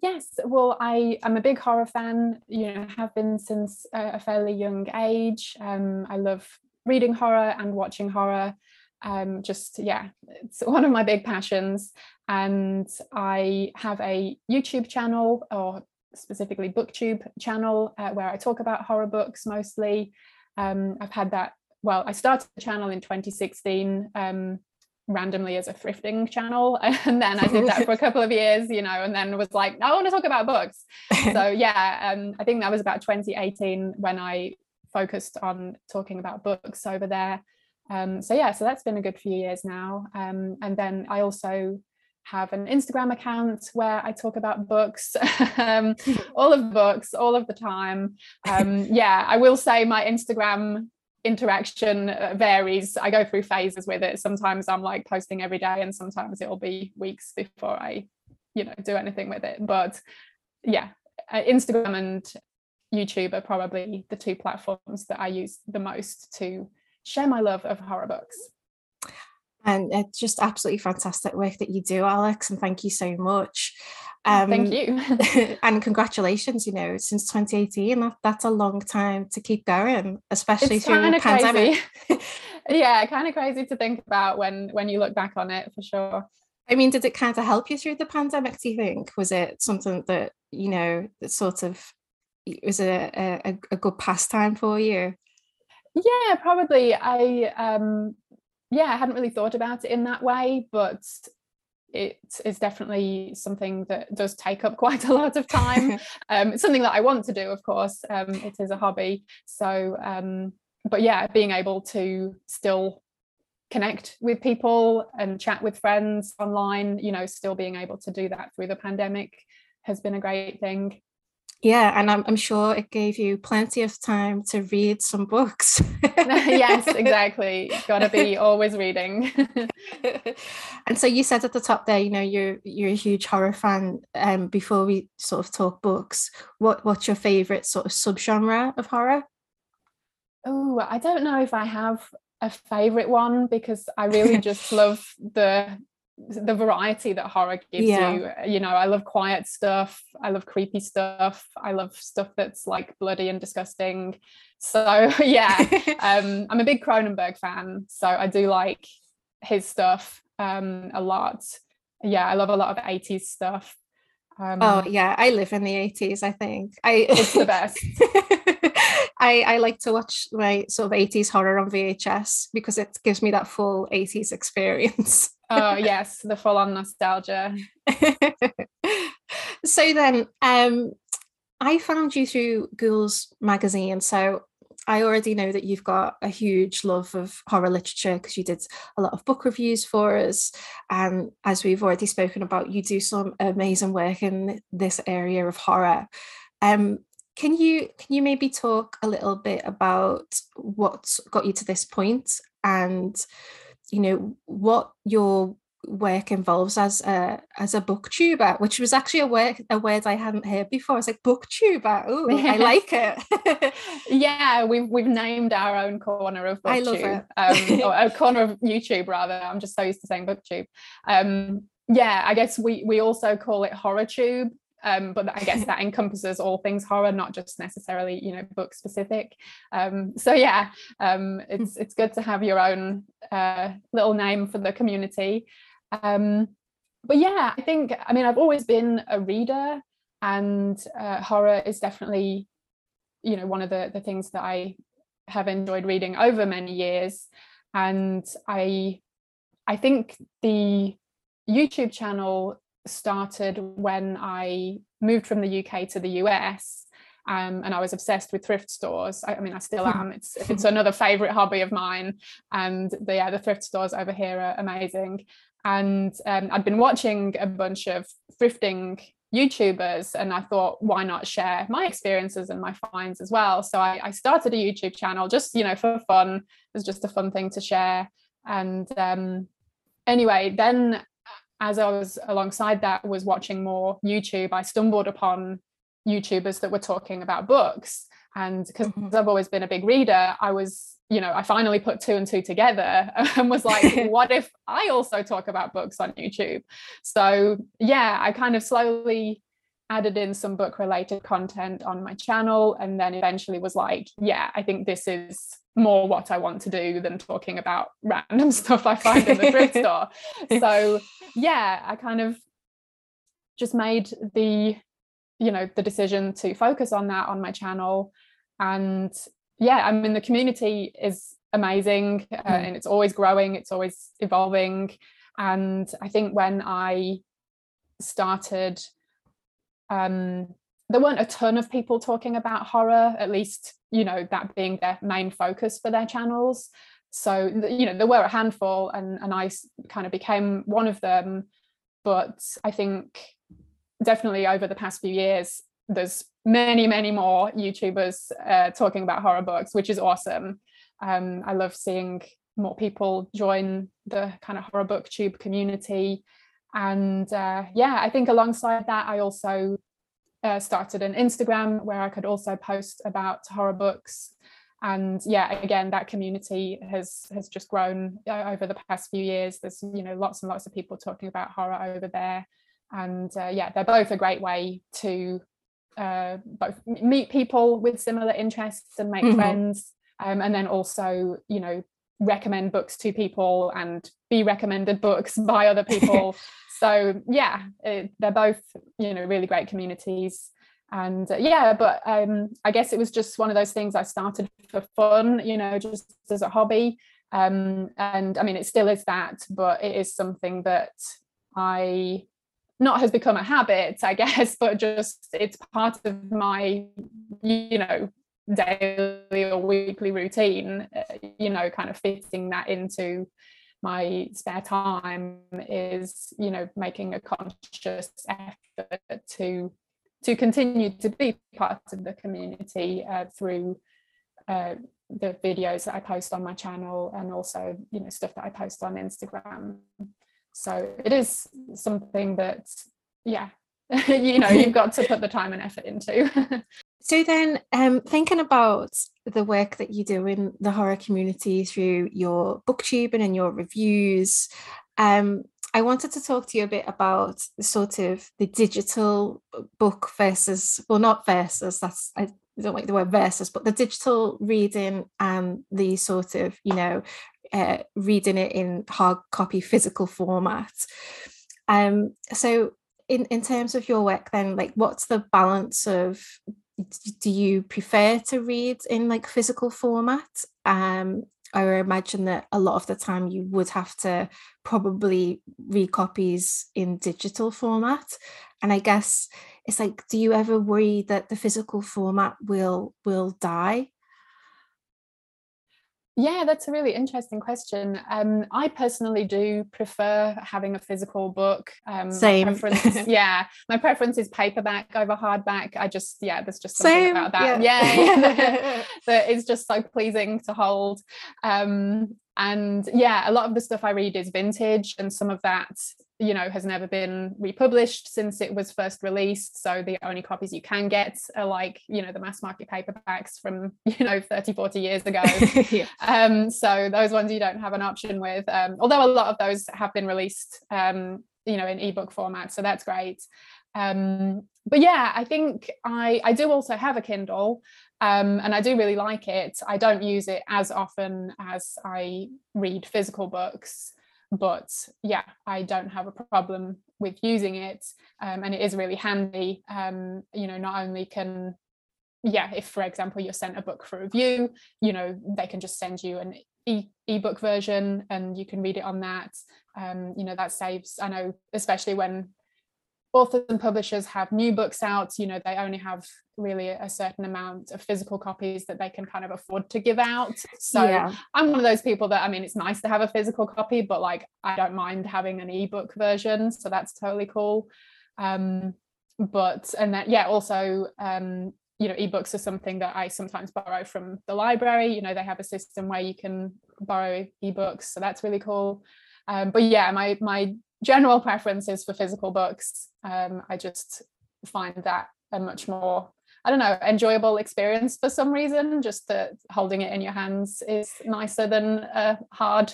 Yes, well, I am a big horror fan, you know, have been since a fairly young age. Um, I love reading horror and watching horror. Um, just, yeah, it's one of my big passions. And I have a YouTube channel, or specifically BookTube channel, uh, where I talk about horror books mostly. Um, I've had that, well, I started the channel in twenty sixteen, um, randomly as a thrifting channel, and then I did that for a couple of years, you know, and then was like, I want to talk about books. So yeah, um, I think that was about twenty eighteen when I focused on talking about books over there. Um, so yeah, so that's been a good few years now. Um, and then I also have an Instagram account where I talk about books, um, all of the books, all of the time. Um, yeah, I will say my Instagram interaction varies. I go through phases with it. Sometimes I'm like posting every day, and sometimes it'll be weeks before I, you know, do anything with it. But yeah, Instagram and YouTube are probably the two platforms that I use the most to share my love of horror books. And it's just absolutely fantastic work that you do, Alex, and thank you so much. Um, thank you. And congratulations, you know, since twenty eighteen, that, that's a long time to keep going, especially it's through the pandemic. Yeah, kind of crazy to think about when, when you look back on it, for sure. I mean, did it kind of help you through the pandemic, do you think? Was it something that, you know, that sort of was a, a, a good pastime for you? Yeah, probably. I... um Yeah, I hadn't really thought about it in that way, but it is definitely something that does take up quite a lot of time. Um, it's something that I want to do, of course. Um, it is a hobby. So, um, but yeah, being able to still connect with people and chat with friends online, you know, still being able to do that through the pandemic has been a great thing. Yeah, and I'm, I'm sure it gave you plenty of time to read some books. Yes, exactly. Gotta be always reading. And so you said at the top there, you know, you're you're a huge horror fan. Um, before we sort of talk books, what what's your favourite sort of subgenre of horror? Oh, I don't know if I have a favourite one, because I really just love the the variety that horror gives yeah. you. You know, I love quiet stuff, I love creepy stuff, I love stuff that's like bloody and disgusting. So yeah, um, I'm a big Cronenberg fan, so I do like his stuff um, a lot. Yeah, I love a lot of eighties stuff. Um, oh yeah, I live in the eighties, I think. I It's the best. I, I like to watch my sort of eighties horror on V H S because it gives me that full eighties experience. Oh yes, the full-on nostalgia. So then um I found you through Ghouls Magazine, so I already know that you've got a huge love of horror literature because you did a lot of book reviews for us, and as we've already spoken about, you do some amazing work in this area of horror. um Can you can you maybe talk a little bit about what got you to this point, and you know what your work involves as a as a booktuber, which was actually a word a word I hadn't heard before. I was like, booktuber. Oh, I like it. Yeah, we've we've named our own corner of BookTube. I love it. Um, or a corner of YouTube rather. I'm just so used to saying BookTube. Um, yeah, I guess we we also call it HorrorTube. Um, but I guess that encompasses all things horror, not just necessarily, you know, book specific. Um, so yeah, um, it's it's good to have your own uh, little name for the community. Um, but yeah, I think, I mean, I've always been a reader, and uh, horror is definitely, you know, one of the, the things that I have enjoyed reading over many years. And I, I think the YouTube channel started when I moved from the U K to the U S, um, and I was obsessed with thrift stores. I, I mean, I still am. It's it's another favorite hobby of mine. And the, yeah, the thrift stores over here are amazing. And um, I'd been watching a bunch of thrifting YouTubers, and I thought, why not share my experiences and my finds as well? So I, I started a YouTube channel just, you know, for fun. It was just a fun thing to share. And um, anyway, then as I was alongside that was watching more YouTube, I stumbled upon YouTubers that were talking about books. And because mm-hmm. I've always been a big reader, I was, you know, I finally put two and two together and was like, what if I also talk about books on YouTube? So yeah, I kind of slowly added in some book related content on my channel, and then eventually was like, yeah, I think this is more what I want to do than talking about random stuff I find in the thrift store. So yeah, I kind of just made the, you know, the decision to focus on that on my channel. And yeah, I mean, the community is amazing, uh, and it's always growing, it's always evolving. And I think when I started, um, there weren't a ton of people talking about horror, at least, you know, that being their main focus for their channels. So, you know, there were a handful, and, and I kind of became one of them. But I think definitely over the past few years, there's many, many more YouTubers uh, talking about horror books, which is awesome. Um, I love seeing more people join the kind of horror booktube community. And uh, yeah, I think alongside that, I also Uh, started an Instagram where I could also post about horror books. And yeah, again, that community has has just grown over the past few years. There's, you know, lots and lots of people talking about horror over there. And uh, yeah, they're both a great way to uh, both meet people with similar interests and make mm-hmm. friends, um, and then also, you know, recommend books to people and be recommended books by other people. So yeah, it, they're both, you know, really great communities. And uh, yeah, but um, I guess it was just one of those things I started for fun, you know, just as a hobby. Um, and I mean, it still is that, but it is something that I, not has become a habit, I guess, but just it's part of my, you know, daily or weekly routine, you know, kind of fitting that into my spare time is, you know, making a conscious effort to to continue to be part of the community uh, through uh, the videos that I post on my channel, and also, you know, stuff that I post on Instagram. So it is something that, yeah, you know, you've got to put the time and effort into. So then, um, thinking about the work that you do in the horror community through your booktubing and your reviews, um, I wanted to talk to you a bit about sort of the digital book versus, well, not versus, that's, I don't like the word versus, but the digital reading and the sort of, you know, uh, reading it in hard copy physical format. Um, so in, in terms of your work then, like, what's the balance of, do you prefer to read in like physical format? Um, I imagine that a lot of the time you would have to probably read copies in digital format. And I guess it's like, do you ever worry that the physical format will will die? Yeah, that's a really interesting question. Um, I personally do prefer having a physical book. Um, Same. My preference, yeah, my preference is paperback over hardback. I just, yeah, there's just something Same. About that. Yeah, yeah. That is just so pleasing to hold. Um, and yeah, a lot of the stuff I read is vintage, and some of that, you know, has never been republished since it was first released. So the only copies you can get are like, you know, the mass market paperbacks from, you know, thirty, forty years ago. Yeah. Um, so those ones you don't have an option with, um, although a lot of those have been released, um, you know, in ebook format. So that's great. Um, But yeah, I think I, I do also have a Kindle, um, and I do really like it. I don't use it as often as I read physical books, but yeah, I don't have a problem with using it. Um, and it is really handy. Um, you know, not only can, yeah, if, for example, you're sent a book for review, you know, they can just send you an e- ebook version and you can read it on that. Um, you know, that saves, I know, especially when authors and publishers have new books out, you know, they only have really a certain amount of physical copies that they can kind of afford to give out. So yeah. I'm one of those people that, I mean, it's nice to have a physical copy, but like, I don't mind having an ebook version. So that's totally cool. Um, but, and then, yeah, also, um, you know, ebooks are something that I sometimes borrow from the library. You know, they have a system where you can borrow ebooks. So that's really cool. Um, but yeah, my, my, general preferences for physical books. Um, I just find that a much more, I don't know, enjoyable experience for some reason. Just that holding it in your hands is nicer than a hard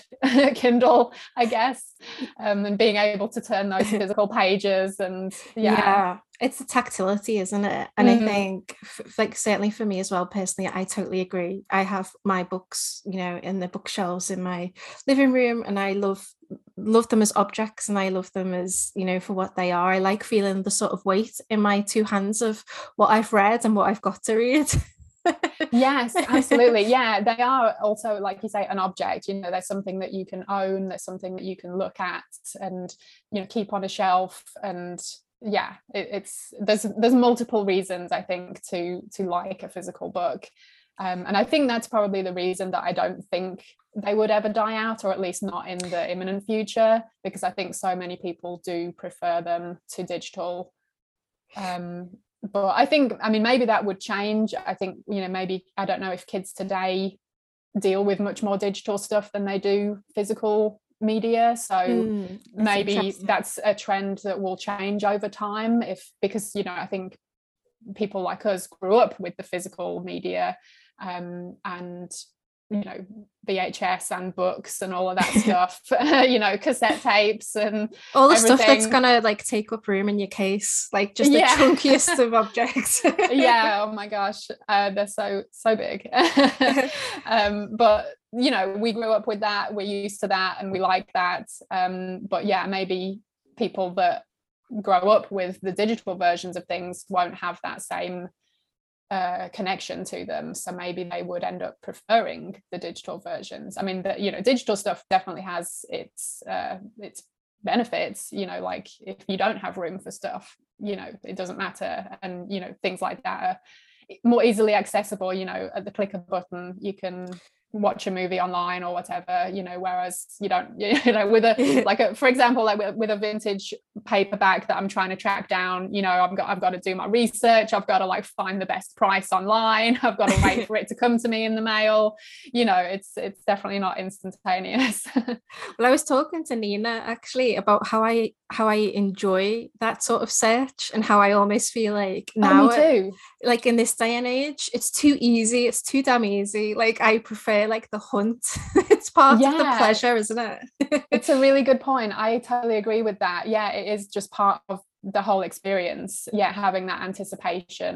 Kindle, I guess. Um, and being able to turn those physical pages and yeah. yeah. It's the tactility, isn't it? And mm-hmm. I think, like, certainly for me as well, personally, I totally agree. I have my books, you know, in the bookshelves in my living room, and I love love them as objects, and I love them as, you know, for what they are. I like feeling the sort of weight in my two hands of what I've read and what I've got to read. Yes, absolutely. Yeah, they are also, like you say, an object. You know, there's something that you can own. There's something that you can look at and, you know, keep on a shelf and. Yeah, it, it's there's there's multiple reasons, I think, to to like a physical book, um, and I think that's probably the reason that I don't think they would ever die out, or at least not in the imminent future, because I think so many people do prefer them to digital. Um, but I think, I mean, maybe that would change. I think, you know, maybe I don't know if kids today deal with much more digital stuff than they do physical media, so mm, maybe that's a trend that will change over time, if because you know I think people like us grew up with the physical media, um and you know V H S and books and all of that stuff, you know, cassette tapes and all the everything. Stuff that's gonna like take up room in your case, like just the yeah. chunkiest of objects. Yeah, oh my gosh, uh, they're so so big. um but you know, we grew up with that, we're used to that, and we like that. Um but yeah, maybe people that grow up with the digital versions of things won't have that same Uh, connection to them, so maybe they would end up preferring the digital versions. I mean, the, you know, digital stuff definitely has its uh, its benefits. You know, like if you don't have room for stuff, you know, it doesn't matter, and you know, things like that are more easily accessible. You know, at the click of a button, you can watch a movie online or whatever. You know, whereas you don't, you know, with a like a, for example, like with, with a vintage paperback that I'm trying to track down, you know, I've got I've got to do my research, I've got to like find the best price online, I've got to wait for it to come to me in the mail. You know, it's it's definitely not instantaneous. Well, I was talking to Nina actually about how I how I enjoy that sort of search, and how I almost feel like now, oh, like in this day and age, it's too easy, it's too damn easy. Like I prefer. Like the hunt. It's part yeah. of the pleasure, isn't it? It's a really good point. I totally agree with that. Yeah, it is just part of the whole experience. Yeah, having that anticipation,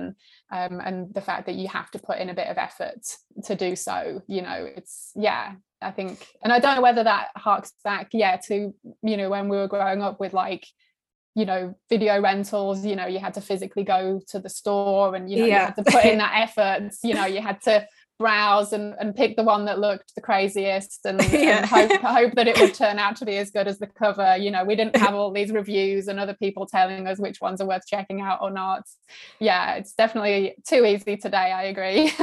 um, and the fact that you have to put in a bit of effort to do so. You know, it's yeah, I think, and I don't know whether that harks back, yeah, to, you know, when we were growing up with like, you know, video rentals, you know, you had to physically go to the store and, you know, yeah. you had to put in that effort, you know, you had to browse and, and pick the one that looked the craziest and, yeah. and hope, hope that it would turn out to be as good as the cover. You know, we didn't have all these reviews and other people telling us which ones are worth checking out or not. Yeah, it's definitely too easy today, I agree.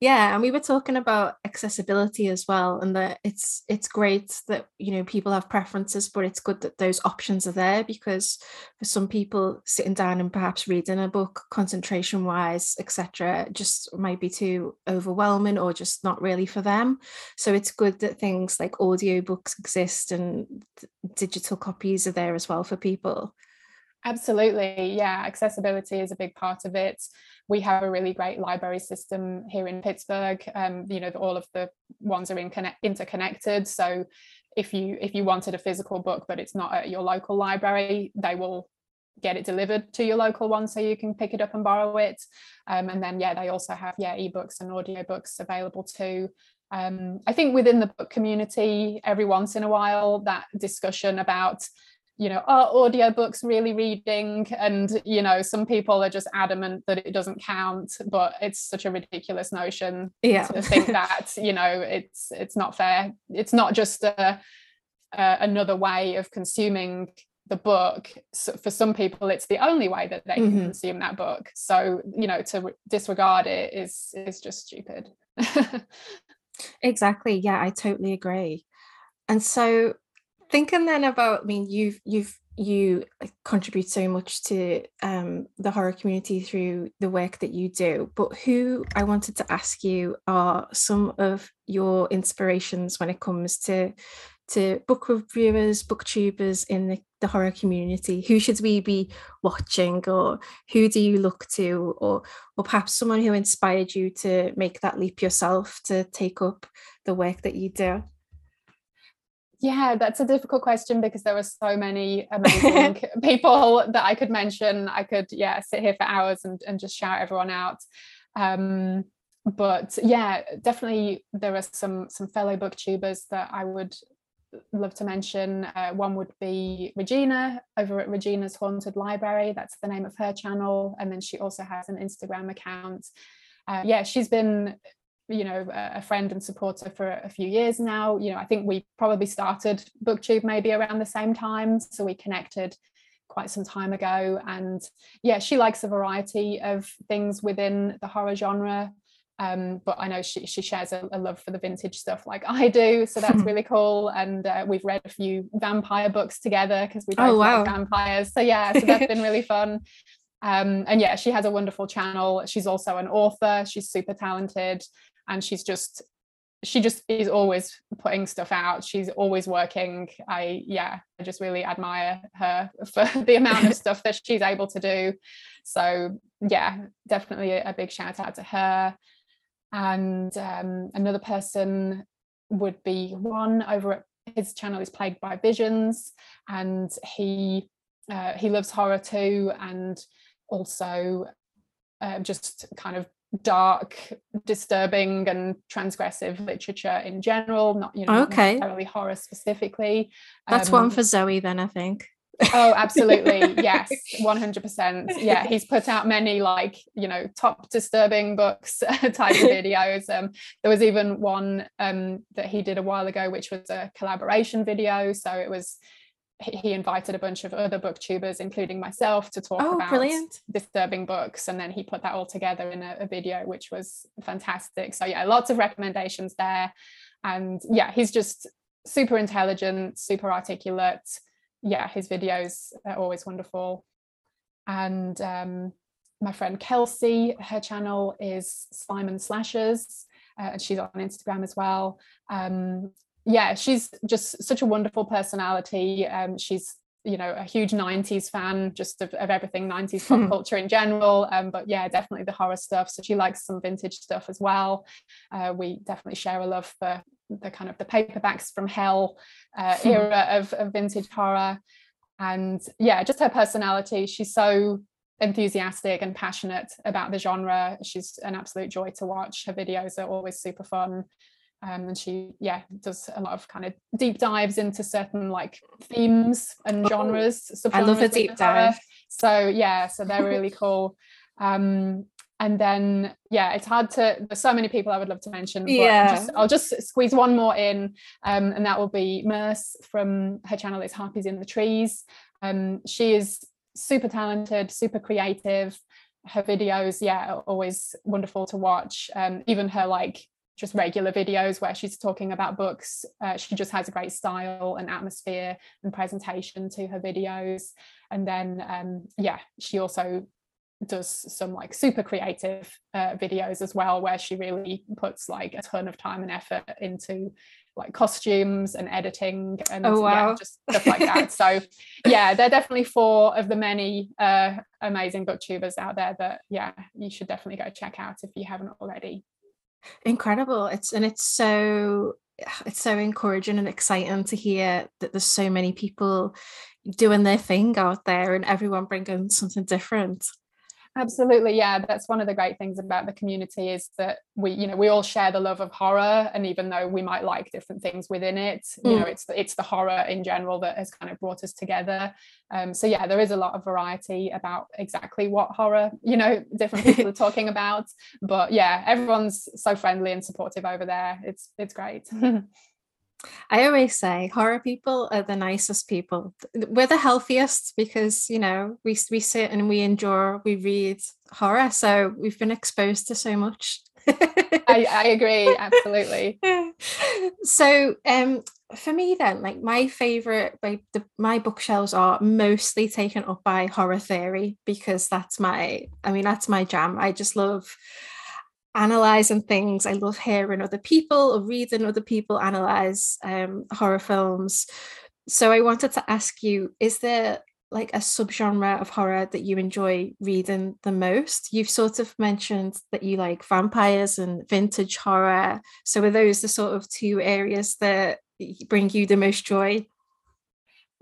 Yeah, and we were talking about accessibility as well, and that it's it's great that, you know, people have preferences, but it's good that those options are there, because for some people sitting down and perhaps reading a book concentration wise, et cetera, just might be too overwhelming or just not really for them. So it's good that things like audiobooks exist and digital copies are there as well for people. Absolutely, yeah, accessibility is a big part of it. We have a really great library system here in Pittsburgh. Um, you know, all of the ones are in connect- interconnected, so if you if you wanted a physical book but it's not at your local library, they will get it delivered to your local one so you can pick it up and borrow it. Um, and then, yeah, they also have, yeah, ebooks and audiobooks available too. Um, I think within the book community, every once in a while, that discussion about, you know, are audiobooks really reading? And, you know, some people are just adamant that it doesn't count, but it's such a ridiculous notion yeah. to think that, you know, it's it's not fair. It's not just a, a, another way of consuming the book. So for some people, it's the only way that they mm-hmm. can consume that book. So, you know, to re- disregard it is is just stupid. Exactly. Yeah, I totally agree. And so thinking then about, I mean, you've you've you contribute so much to um, the horror community through the work that you do, but who I wanted to ask you are some of your inspirations when it comes to to book reviewers, booktubers in the, the horror community? Who should we be watching, or who do you look to, or or perhaps someone who inspired you to make that leap yourself to take up the work that you do? Yeah, that's a difficult question because there are so many amazing people that I could mention. I could, yeah, sit here for hours and, and just shout everyone out. Um, but yeah, definitely there are some some fellow booktubers that I would love to mention. Uh, one would be Regina over at Regina's Haunted Library. That's the name of her channel. And then she also has an Instagram account. Uh, yeah, she's been... you know, a friend and supporter for a few years now. You know, I think we probably started BookTube maybe around the same time, so we connected quite some time ago. And yeah, she likes a variety of things within the horror genre, um, but I know she, she shares a, a love for the vintage stuff like I do, so that's really cool. And uh, we've read a few vampire books together because we both oh, wow. like vampires, so yeah, so that's been really fun. Um, and yeah, she has a wonderful channel. She's also an author. She's super talented. And she's just, she just is always putting stuff out. She's always working. I, yeah, I just really admire her for the amount of stuff that she's able to do. So yeah, definitely a big shout out to her. And um, another person would be Juan over at, his channel is Plagued by Visions. And he, uh, he loves horror too. And also uh, just kind of dark, disturbing and transgressive literature in general, not, you know, okay. necessarily horror specifically. That's um, one for Zoe then, I think. Oh, absolutely. Yes, one hundred percent. Yeah, he's put out many, like, you know, top disturbing books type of videos. Um, there was even one um, that he did a while ago, which was a collaboration video. So it was, he invited a bunch of other booktubers, including myself, to talk oh, about brilliant. disturbing books. And then he put that all together in a, a video, which was fantastic. So yeah, lots of recommendations there. And yeah, he's just super intelligent, super articulate. Yeah, his videos are always wonderful. And um, my friend Kelsey, her channel is Slime and Slashers. Uh, and she's on Instagram as well. Um, Yeah, she's just such a wonderful personality. Um, she's, you know, a huge nineties fan, just of, of everything nineties pop culture in general. Um, but yeah, definitely the horror stuff. So she likes some vintage stuff as well. Uh, we definitely share a love for the kind of the Paperbacks from Hell uh, era of, of vintage horror. And yeah, just her personality. She's so enthusiastic and passionate about the genre. She's an absolute joy to watch. Her videos are always super fun. Um, and she, yeah, does a lot of kind of deep dives into certain like themes and genres. I love a deep dive. So yeah, so they're really cool. Um, and then, yeah, it's hard to, there's so many people I would love to mention. But yeah. Just, I'll just squeeze one more in. Um, and that will be Merce from, her channel is Harpies in the Trees. Um, she is super talented, super creative. Her videos, yeah, are always wonderful to watch. Um, even her like, just regular videos where she's talking about books. Uh, she just has a great style and atmosphere and presentation to her videos. And then, um, yeah, she also does some like super creative uh, videos as well, where she really puts like a ton of time and effort into like costumes and editing and oh, wow. yeah, just stuff like that. So yeah, they're definitely four of the many uh, amazing booktubers out there that, yeah, you should definitely go check out if you haven't already. Incredible. It's and it's so it's so encouraging and exciting to hear that there's so many people doing their thing out there and everyone bringing something different. Absolutely, yeah, that's one of the great things about the community, is that we, you know, we all share the love of horror, and even though we might like different things within it, you mm. know, it's it's the horror in general that has kind of brought us together. Um, so yeah, there is a lot of variety about exactly what horror, you know, different people are talking about. But yeah, everyone's so friendly and supportive over there. It's it's great. I always say horror people are the nicest people. We're the healthiest because, you know, we we sit and we endure, we read horror. So we've been exposed to so much. I, I agree. Absolutely. So um, for me then, like my favorite, like the, my bookshelves are mostly taken up by horror theory, because that's my, I mean, that's my jam. I just love analyzing things. I love hearing other people or reading other people analyze um horror films. So I wanted to ask you, is there like a subgenre of horror that you enjoy reading the most? You've sort of mentioned that you like vampires and vintage horror, so are those the sort of two areas that bring you the most joy?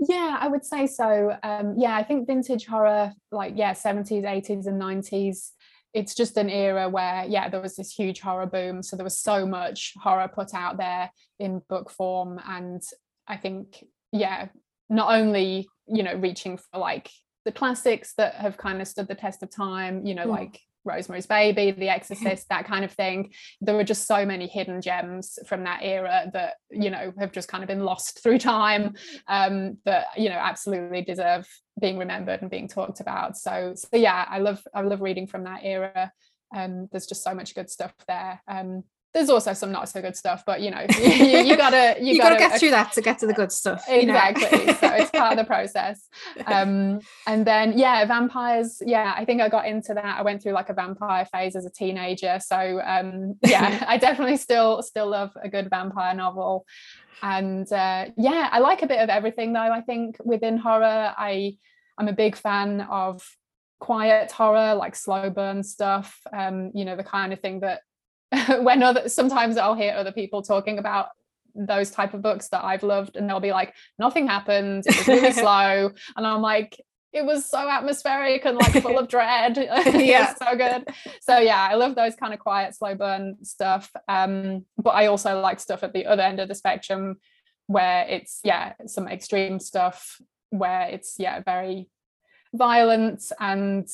Yeah, I would say so. Um yeah, I think vintage horror, like yeah, seventies, eighties and nineties, it's just an era where, yeah, there was this huge horror boom. So there was so much horror put out there in book form. And I think, yeah, not only, you know, reaching for like the classics that have kind of stood the test of time, you know, mm. like Rosemary's Baby, The Exorcist, that kind of thing. There were just so many hidden gems from that era that, you know, have just kind of been lost through time, um, that, you know, absolutely deserve being remembered and being talked about. So, so yeah, I love I love reading from that era. Um, there's just so much good stuff there. Um, there's also some not so good stuff, but you know, you, you, you gotta you, you gotta, gotta get through that to get to the good stuff, exactly, you know? So it's part of the process. Um and then yeah, vampires, yeah, I think I got into that. I went through like a vampire phase as a teenager, so um yeah, I definitely still still love a good vampire novel. And uh yeah, I like a bit of everything though. I think within horror, I I'm a big fan of quiet horror, like slow burn stuff, um you know, the kind of thing that when other sometimes I'll hear other people talking about those type of books that I've loved, and they'll be like, nothing happened, it was really slow, and I'm like, it was so atmospheric and like full of dread. Yeah, so good. So yeah, I love those kind of quiet slow burn stuff. Um but I also like stuff at the other end of the spectrum where it's yeah, some extreme stuff where it's yeah, very violent and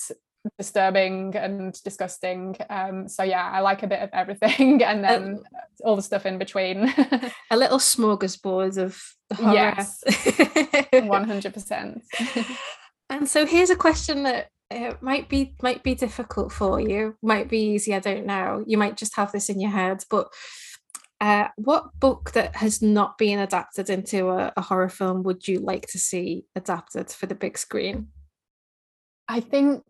disturbing and disgusting. Um so yeah, I like a bit of everything, and then uh, all the stuff in between. A little smorgasbord of horror. Yes. one hundred percent. And so here's a question that uh, might be might be difficult for you, might be easy, I don't know, you might just have this in your head, but uh what book that has not been adapted into a, a horror film would you like to see adapted for the big screen? I think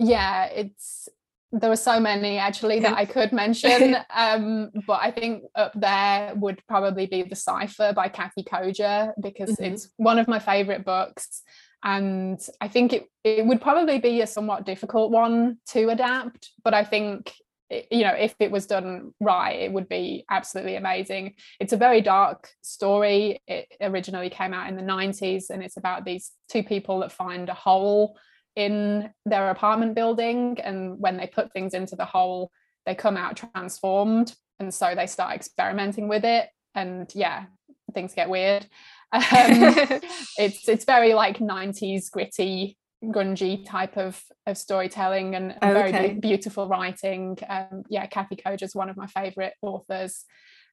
yeah, it's there were so many actually that I could mention, um, but I think up there would probably be The Cipher by Kathy Koja, because mm-hmm. it's one of my favourite books, and I think it, it would probably be a somewhat difficult one to adapt, but I think, you know, if it was done right, it would be absolutely amazing. It's a very dark story. It originally came out in the nineties, and it's about these two people that find a hole in their apartment building, and when they put things into the hole, they come out transformed, and so they start experimenting with it, and yeah, things get weird. Um, it's it's very like nineties gritty grungy type of of storytelling, and oh, very okay. be- beautiful writing. Um yeah, Kathy Koja is one of my favorite authors.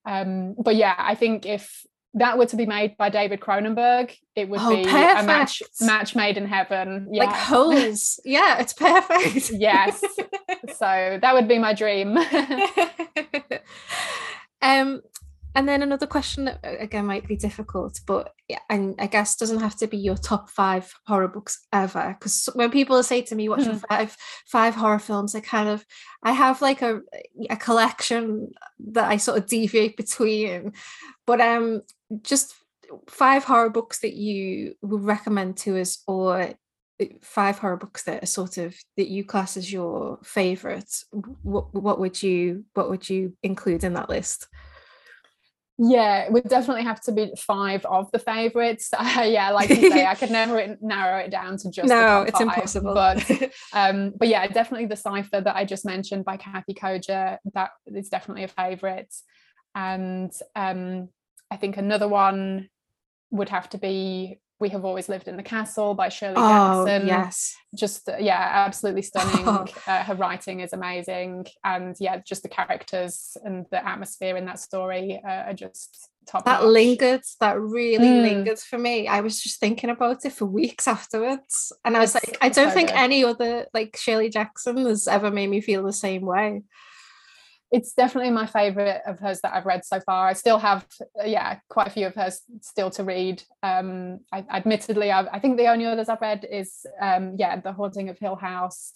Um but yeah, I think if that were to be made by David Cronenberg, it would oh, be perfect. a match match made in heaven. Yeah. Like holes. Yeah, it's perfect. Yes. So that would be my dream. um, and then another question that again might be difficult, but yeah, and I guess doesn't have to be your top five horror books ever. Because when people say to me, "What's your five five horror films?" I kind of I have like a a collection that I sort of deviate between, but um. just five horror books that you would recommend to us, or five horror books that are sort of that you class as your favourites. What, what would you what would you include in that list? Yeah, it would definitely have to be five of the favorites. Uh, yeah, like you say, I could never narrow it down to just no, it's five, impossible. But um, but yeah, definitely The Cipher that I just mentioned by Kathy Koja, that is definitely a favorite. And um, I think another one would have to be We Have Always Lived in the Castle by Shirley oh, Jackson. Yes, just yeah, absolutely stunning. Oh. Uh, her writing is amazing, and yeah, just the characters and the atmosphere in that story uh, are just top. That notch. lingered, that really mm. lingered for me. I was just thinking about it for weeks afterwards, and I was it's, like, I don't so think good. any other like Shirley Jackson has ever made me feel the same way. It's definitely my favourite of hers that I've read so far. I still have, yeah, quite a few of hers still to read. Um, I, admittedly, I've, I think the only others I've read is, um, yeah, The Haunting of Hill House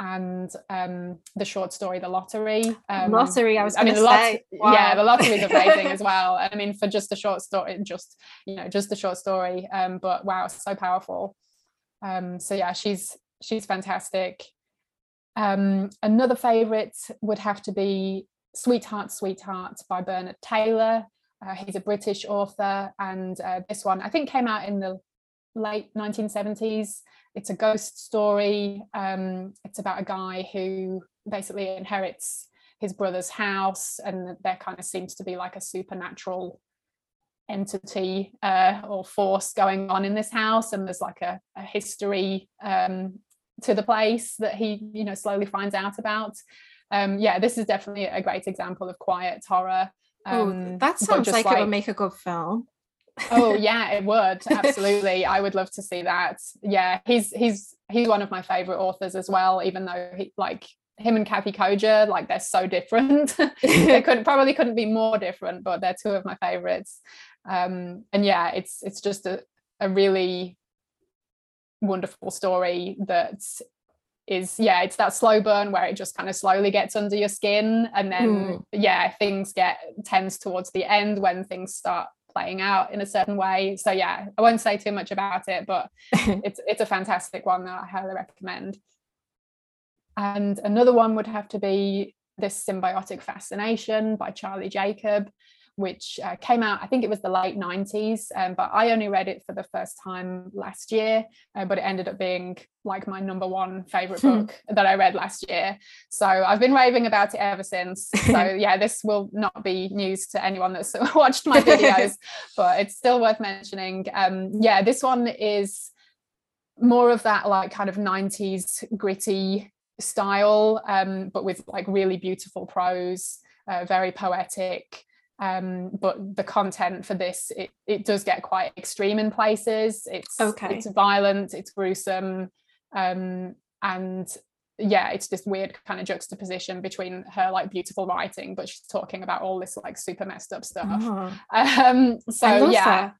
and um, the short story, The Lottery. Um, Lottery, I was going to say. Lot- wow. Yeah, The Lottery is amazing as well. I mean, for just a short story, just, you know, just a short story. Um, but wow, so powerful. Um, so yeah, she's she's fantastic. Um, another favourite would have to be Sweetheart, Sweetheart by Bernard Taylor. Uh, he's a British author, and uh, this one I think came out in the late nineteen seventies. It's a ghost story. Um, it's about a guy who basically inherits his brother's house, and there kind of seems to be like a supernatural entity uh, or force going on in this house, and there's like a, a history um to the place that he, you know, slowly finds out about. Um, yeah, this is definitely a great example of quiet horror. Um, oh, that sounds like, like it would make a good film. Oh yeah, it would, absolutely. I would love to see that. Yeah, he's he's he's one of my favorite authors as well, even though he, like him and Kathy Koja, like they're so different. They couldn't probably couldn't be more different, but they're two of my favorites. Um, and yeah, it's it's just a, a really wonderful story that is yeah it's that slow burn where it just kind of slowly gets under your skin, and then mm. yeah things get tense towards the end when things start playing out in a certain way. So yeah, I won't say too much about it, but it's it's a fantastic one that I highly recommend. And another one would have to be This Symbiotic Fascination by Charlie Jacob, which uh, came out, I think it was the late nineties, um, but I only read it for the first time last year, uh, but it ended up being like my number one favourite book that I read last year. So I've been raving about it ever since. So yeah, this will not be news to anyone that's watched my videos, but it's still worth mentioning. Um, yeah, this one is more of that like kind of nineties gritty style, um, but with like really beautiful prose, uh, very poetic. Um, but the content for this, it, it does get quite extreme in places. It's okay. It's violent, it's gruesome, um, and yeah, it's this weird kind of juxtaposition between her like beautiful writing, but she's talking about all this like super messed up stuff. Oh. Um, so yeah,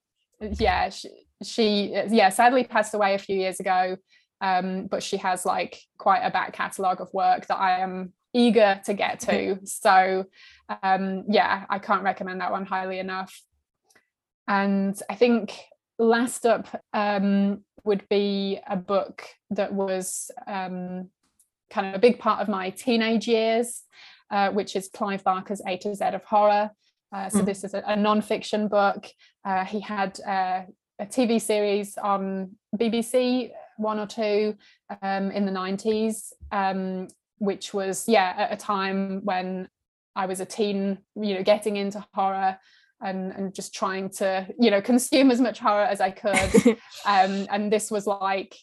that. yeah, she, she yeah sadly passed away a few years ago, um, but she has like quite a back catalogue of work that I am eager to get to. So um yeah I can't recommend that one highly enough. And I think last up um would be a book that was um kind of a big part of my teenage years, uh, which is Clive Barker's A to Z of Horror. Uh, so mm. this is a, a non-fiction book. Uh, he had uh, a T V series on B B C one or two um in the nineties, um which was, yeah, at a time when I was a teen, you know, getting into horror and, and just trying to, you know, consume as much horror as I could. um, and this was like,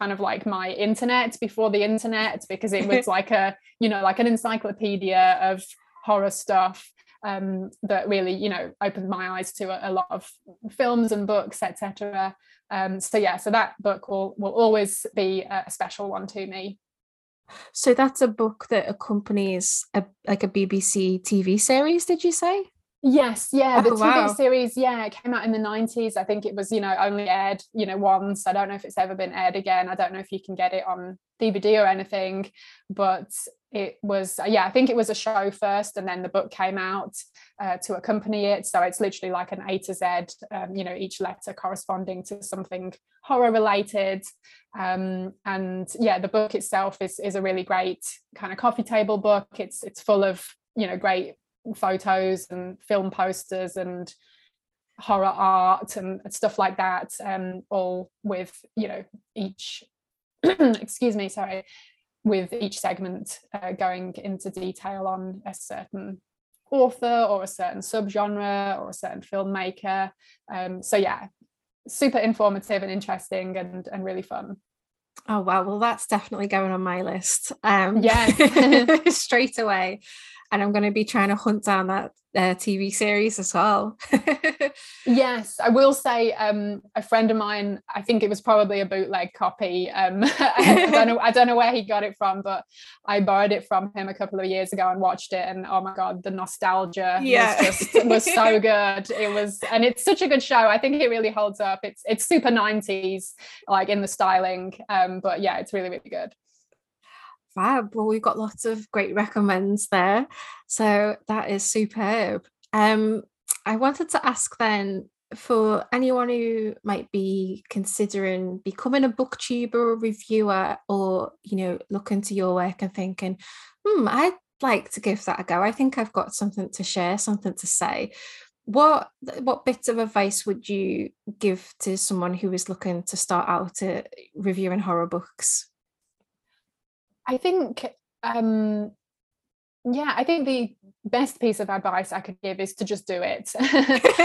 kind of like my internet before the internet, because it was like a, you know, like an encyclopedia of horror stuff, um, that really, you know, opened my eyes to a, a lot of films and books, et cetera. Um, so yeah, so that book will, will always be a special one to me. So that's a book that accompanies a like a B B C T V series, did you say? Yes, yeah, the oh, T V wow. series, yeah, it came out in the nineties. I think it was, you know, only aired, you know, once. I don't know if it's ever been aired again. I don't know if you can get it on D V D or anything, but it was, yeah, I think it was a show first, and then the book came out uh, to accompany it. So it's literally like an A to Z, um, you know, each letter corresponding to something horror related. Um, and yeah, the book itself is is a really great kind of coffee table book. It's it's full of, you know, great photos and film posters and horror art and stuff like that, um, all with, you know, each, excuse me, sorry, with each segment uh, going into detail on a certain author or a certain subgenre or a certain filmmaker. Um, so yeah, super informative and interesting and, and really fun. Oh wow, well that's definitely going on my list. Um, yeah, straight away. And I'm going to be trying to hunt down that uh, T V series as well. Yes, I will say um, a friend of mine, I think it was probably a bootleg copy. Um, I, I, don't know, I don't know where he got it from, but I borrowed it from him a couple of years ago and watched it. And oh my God, the nostalgia yeah. was just was so good. It was, and it's such a good show. I think it really holds up. It's it's super nineties, like in the styling. Um, but yeah, it's really, really good. Fab. Well, we've got lots of great recommends there, so that is superb. um I wanted to ask then, for anyone who might be considering becoming a booktuber or reviewer, or you know, looking to your work and thinking, hmm I'd like to give that a go, I think I've got something to share, something to say, what what bits of advice would you give to someone who is looking to start out uh, reviewing horror books? I think, um, yeah, I think the best piece of advice I could give is to just do it. um,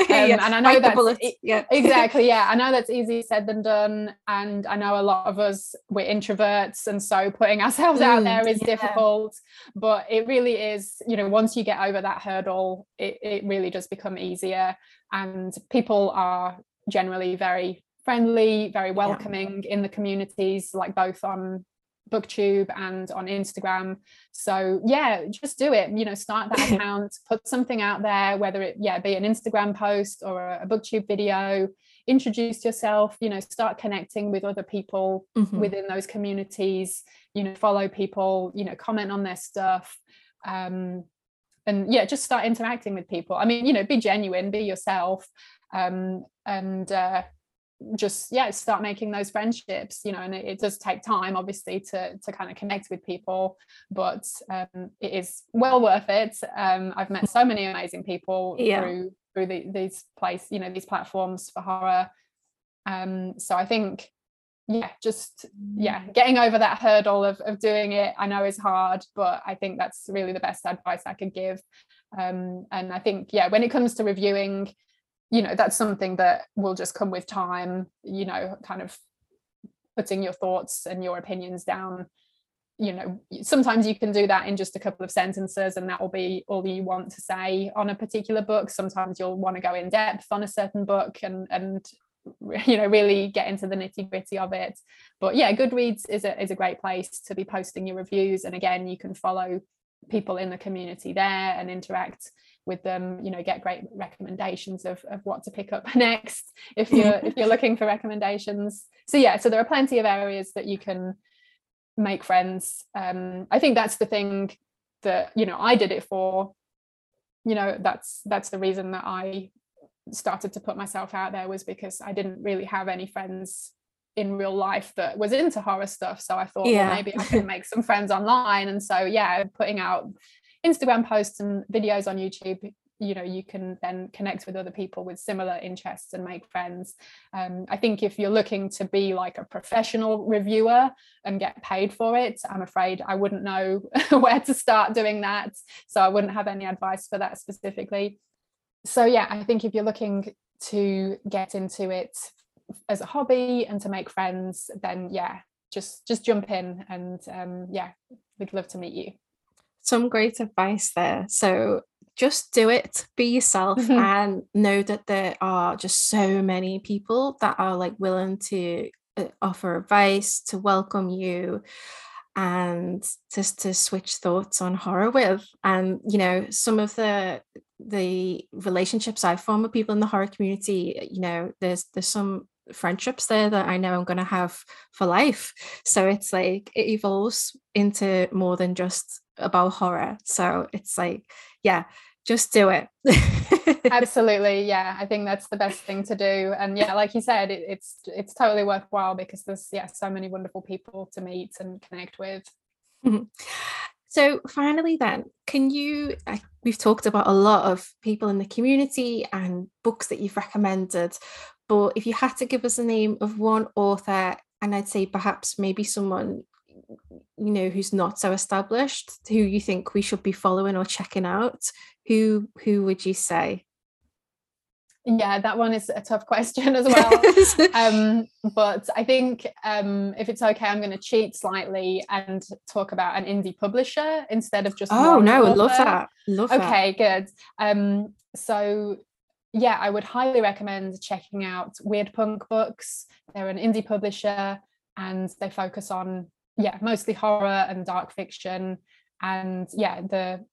yeah, and I know that's e- yeah. exactly, yeah. I know that's easier said than done, and I know a lot of us, we're introverts, and so putting ourselves mm, out there is yeah. difficult. But it really is, you know, once you get over that hurdle, it, it really does become easier, and people are generally very friendly, very welcoming yeah. in the communities, like both on BookTube and on Instagram. So yeah, just do it, you know, start that account, put something out there, whether it yeah be an Instagram post or a BookTube video, introduce yourself, you know, start connecting with other people mm-hmm. within those communities, you know, follow people, you know, comment on their stuff, um and yeah, just start interacting with people. I mean, you know, be genuine, be yourself, um and uh just yeah start making those friendships, you know. And it, it does take time obviously to to kind of connect with people, but um it is well worth it. um I've met so many amazing people yeah. through through the, these place you know these platforms for horror, um so I think yeah just yeah getting over that hurdle of, of doing it, I know is hard, but I think that's really the best advice I could give. Um and I think yeah when it comes to reviewing, you know, that's something that will just come with time, you know, kind of putting your thoughts and your opinions down. You know, sometimes you can do that in just a couple of sentences and that will be all you want to say on a particular book. Sometimes you'll want to go in depth on a certain book and, and you know, really get into the nitty gritty of it. But yeah, Goodreads is a, is a great place to be posting your reviews. And again, you can follow people in the community there and interact with them, you know, get great recommendations of, of what to pick up next if you're if you're looking for recommendations. So yeah, so there are plenty of areas that you can make friends. um I think that's the thing that, you know, I did it for, you know, that's that's the reason that I started to put myself out there, was because I didn't really have any friends in real life that was into horror stuff. So I thought yeah. well, maybe I can make some friends online. And so yeah, putting out Instagram posts and videos on YouTube, you know, you can then connect with other people with similar interests and make friends. Um, I think if you're looking to be like a professional reviewer and get paid for it, I'm afraid I wouldn't know where to start doing that. So I wouldn't have any advice for that specifically. So yeah, I think if you're looking to get into it as a hobby and to make friends, then yeah, just, just jump in and um, yeah, we'd love to meet you. Some great advice there. So just do it, be yourself, mm-hmm. and know that there are just so many people that are like willing to offer advice, to welcome you, and just to switch thoughts on horror with. And you know, some of the the relationships I form with people in the horror community, you know, there's there's some friendships there that I know I'm going to have for life. So it's like it evolves into more than just about horror. So it's like yeah just do it. Absolutely, yeah, I think that's the best thing to do. And yeah, like you said, it, it's it's totally worthwhile because there's yeah so many wonderful people to meet and connect with. Mm-hmm. So finally then, can you, uh, we've talked about a lot of people in the community and books that you've recommended, but if you had to give us a name of one author, and I'd say perhaps maybe someone, you know, who's not so established, who you think we should be following or checking out, who who would you say? Yeah, that one is a tough question as well. um, but I think um, if it's okay, I'm going to cheat slightly and talk about an indie publisher instead of just oh, one no, author. I love that. Love okay, that. Good. Um, so yeah, I would highly recommend checking out Weird Punk Books. They're an indie publisher and they focus on, yeah, mostly horror and dark fiction. And yeah, the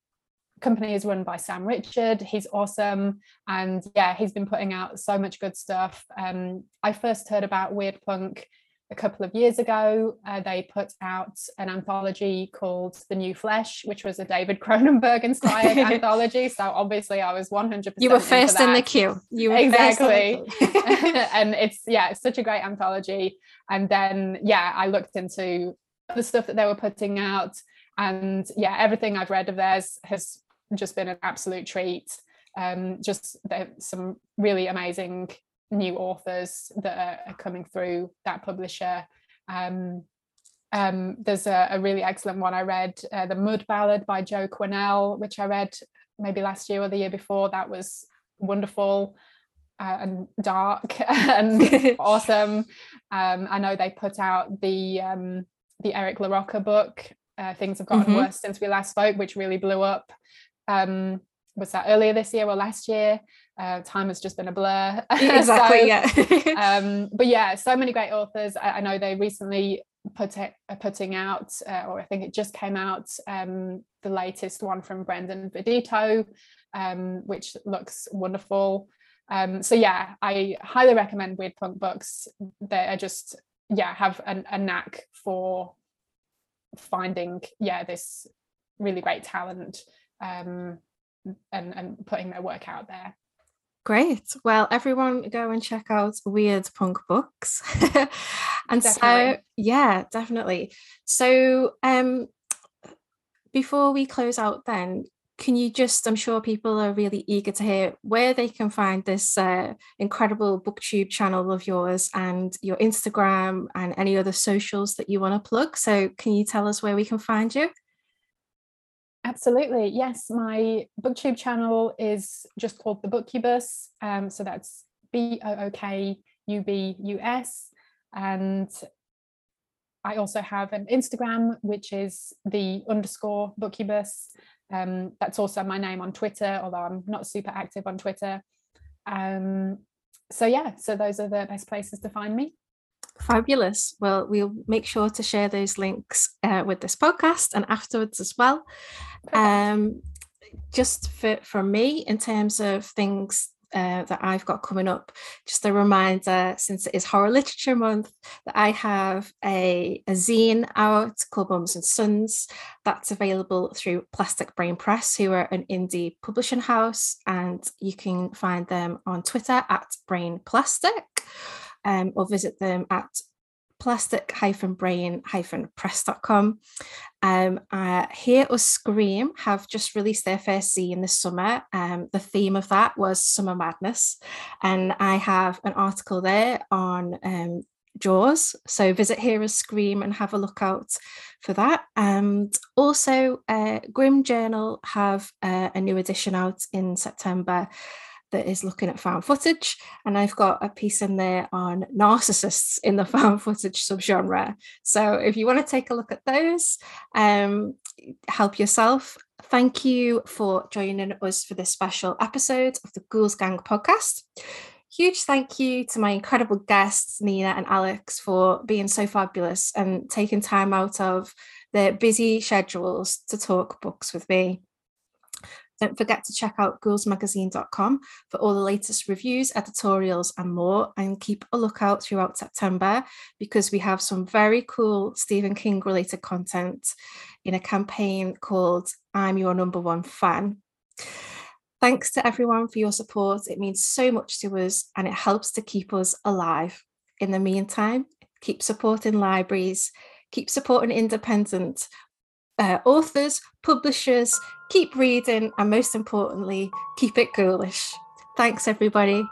company is run by Sam Richard. He's awesome, and yeah, he's been putting out so much good stuff. um I first heard about Weird Punk a couple of years ago. Uh, they put out an anthology called The New Flesh, which was a David Cronenberg inspired anthology, so obviously I was one hundred percent you were first in the queue. You were exactly first in the queue. And it's yeah it's such a great anthology. And then yeah I looked into the stuff that they were putting out, and yeah everything I've read of theirs has just been an absolute treat. Um just some really amazing new authors that are coming through that publisher. Um, um there's a, a really excellent one I read, uh, The Mud Ballad by Joe Quinnell, which I read maybe last year or the year before. That was wonderful uh, and dark and awesome. um I know they put out the um the Eric LaRocca book, uh, Things Have Gotten mm-hmm. Worse Since We Last Spoke, which really blew up. Um, was that earlier this year or last year? Uh, time has just been a blur. Exactly. So, yeah. um, but yeah, so many great authors. I, I know they recently put it, uh, putting out, uh, or I think it just came out, um, the latest one from Brendan Vedito, um, which looks wonderful. Um, so yeah, I highly recommend Weird Punk Books. They are just yeah have an, a knack for finding yeah this really great talent, um, and and putting their work out there. Great. Well, everyone go and check out Weird Punk Books. And definitely. So, yeah, definitely. So um, before we close out then, can you just, I'm sure people are really eager to hear where they can find this uh, incredible BookTube channel of yours and your Instagram and any other socials that you want to plug. So can you tell us where we can find you? Absolutely. Yes, my BookTube channel is just called The Bookubus. Um, so that's B O O K U B U S. And I also have an Instagram, which is the underscore Bookubus. Um, that's also my name on Twitter, although I'm not super active on Twitter. Um, so yeah, so those are the best places to find me. Fabulous. Well, we'll make sure to share those links uh, with this podcast and afterwards as well. Um, just for, for me, in terms of things uh, that I've got coming up, just a reminder, since it is Horror Literature Month, that I have a, a zine out called Mums and Sons. That's available through Plastic Brain Press, who are an indie publishing house, and you can find them on Twitter at Brain Plastic. Um, or visit them at plastic dash brain dash press dot com. Um, uh, Hear Us Scream have just released their first zine this summer. Um, the theme of that was Summer Madness, and I have an article there on um, Jaws. So visit Hear Us Scream and have a look out for that. And also uh, Grim Journal have uh, a new edition out in September that is looking at found footage, and I've got a piece in there on narcissists in the found footage subgenre. So if you want to take a look at those, um, help yourself. Thank you for joining us for this special episode of the Ghouls Gang podcast. Huge thank you to my incredible guests, Nina and Alex, for being so fabulous and taking time out of their busy schedules to talk books with me. Don't forget to check out ghouls magazine dot com for all the latest reviews, editorials and more, and keep a lookout throughout September because we have some very cool Stephen King related content in a campaign called I'm Your Number One Fan. Thanks to everyone for your support. It means so much to us and it helps to keep us alive. In the meantime, keep supporting libraries, keep supporting independent uh, authors, publishers, keep reading, and most importantly, keep it ghoulish. Thanks, everybody.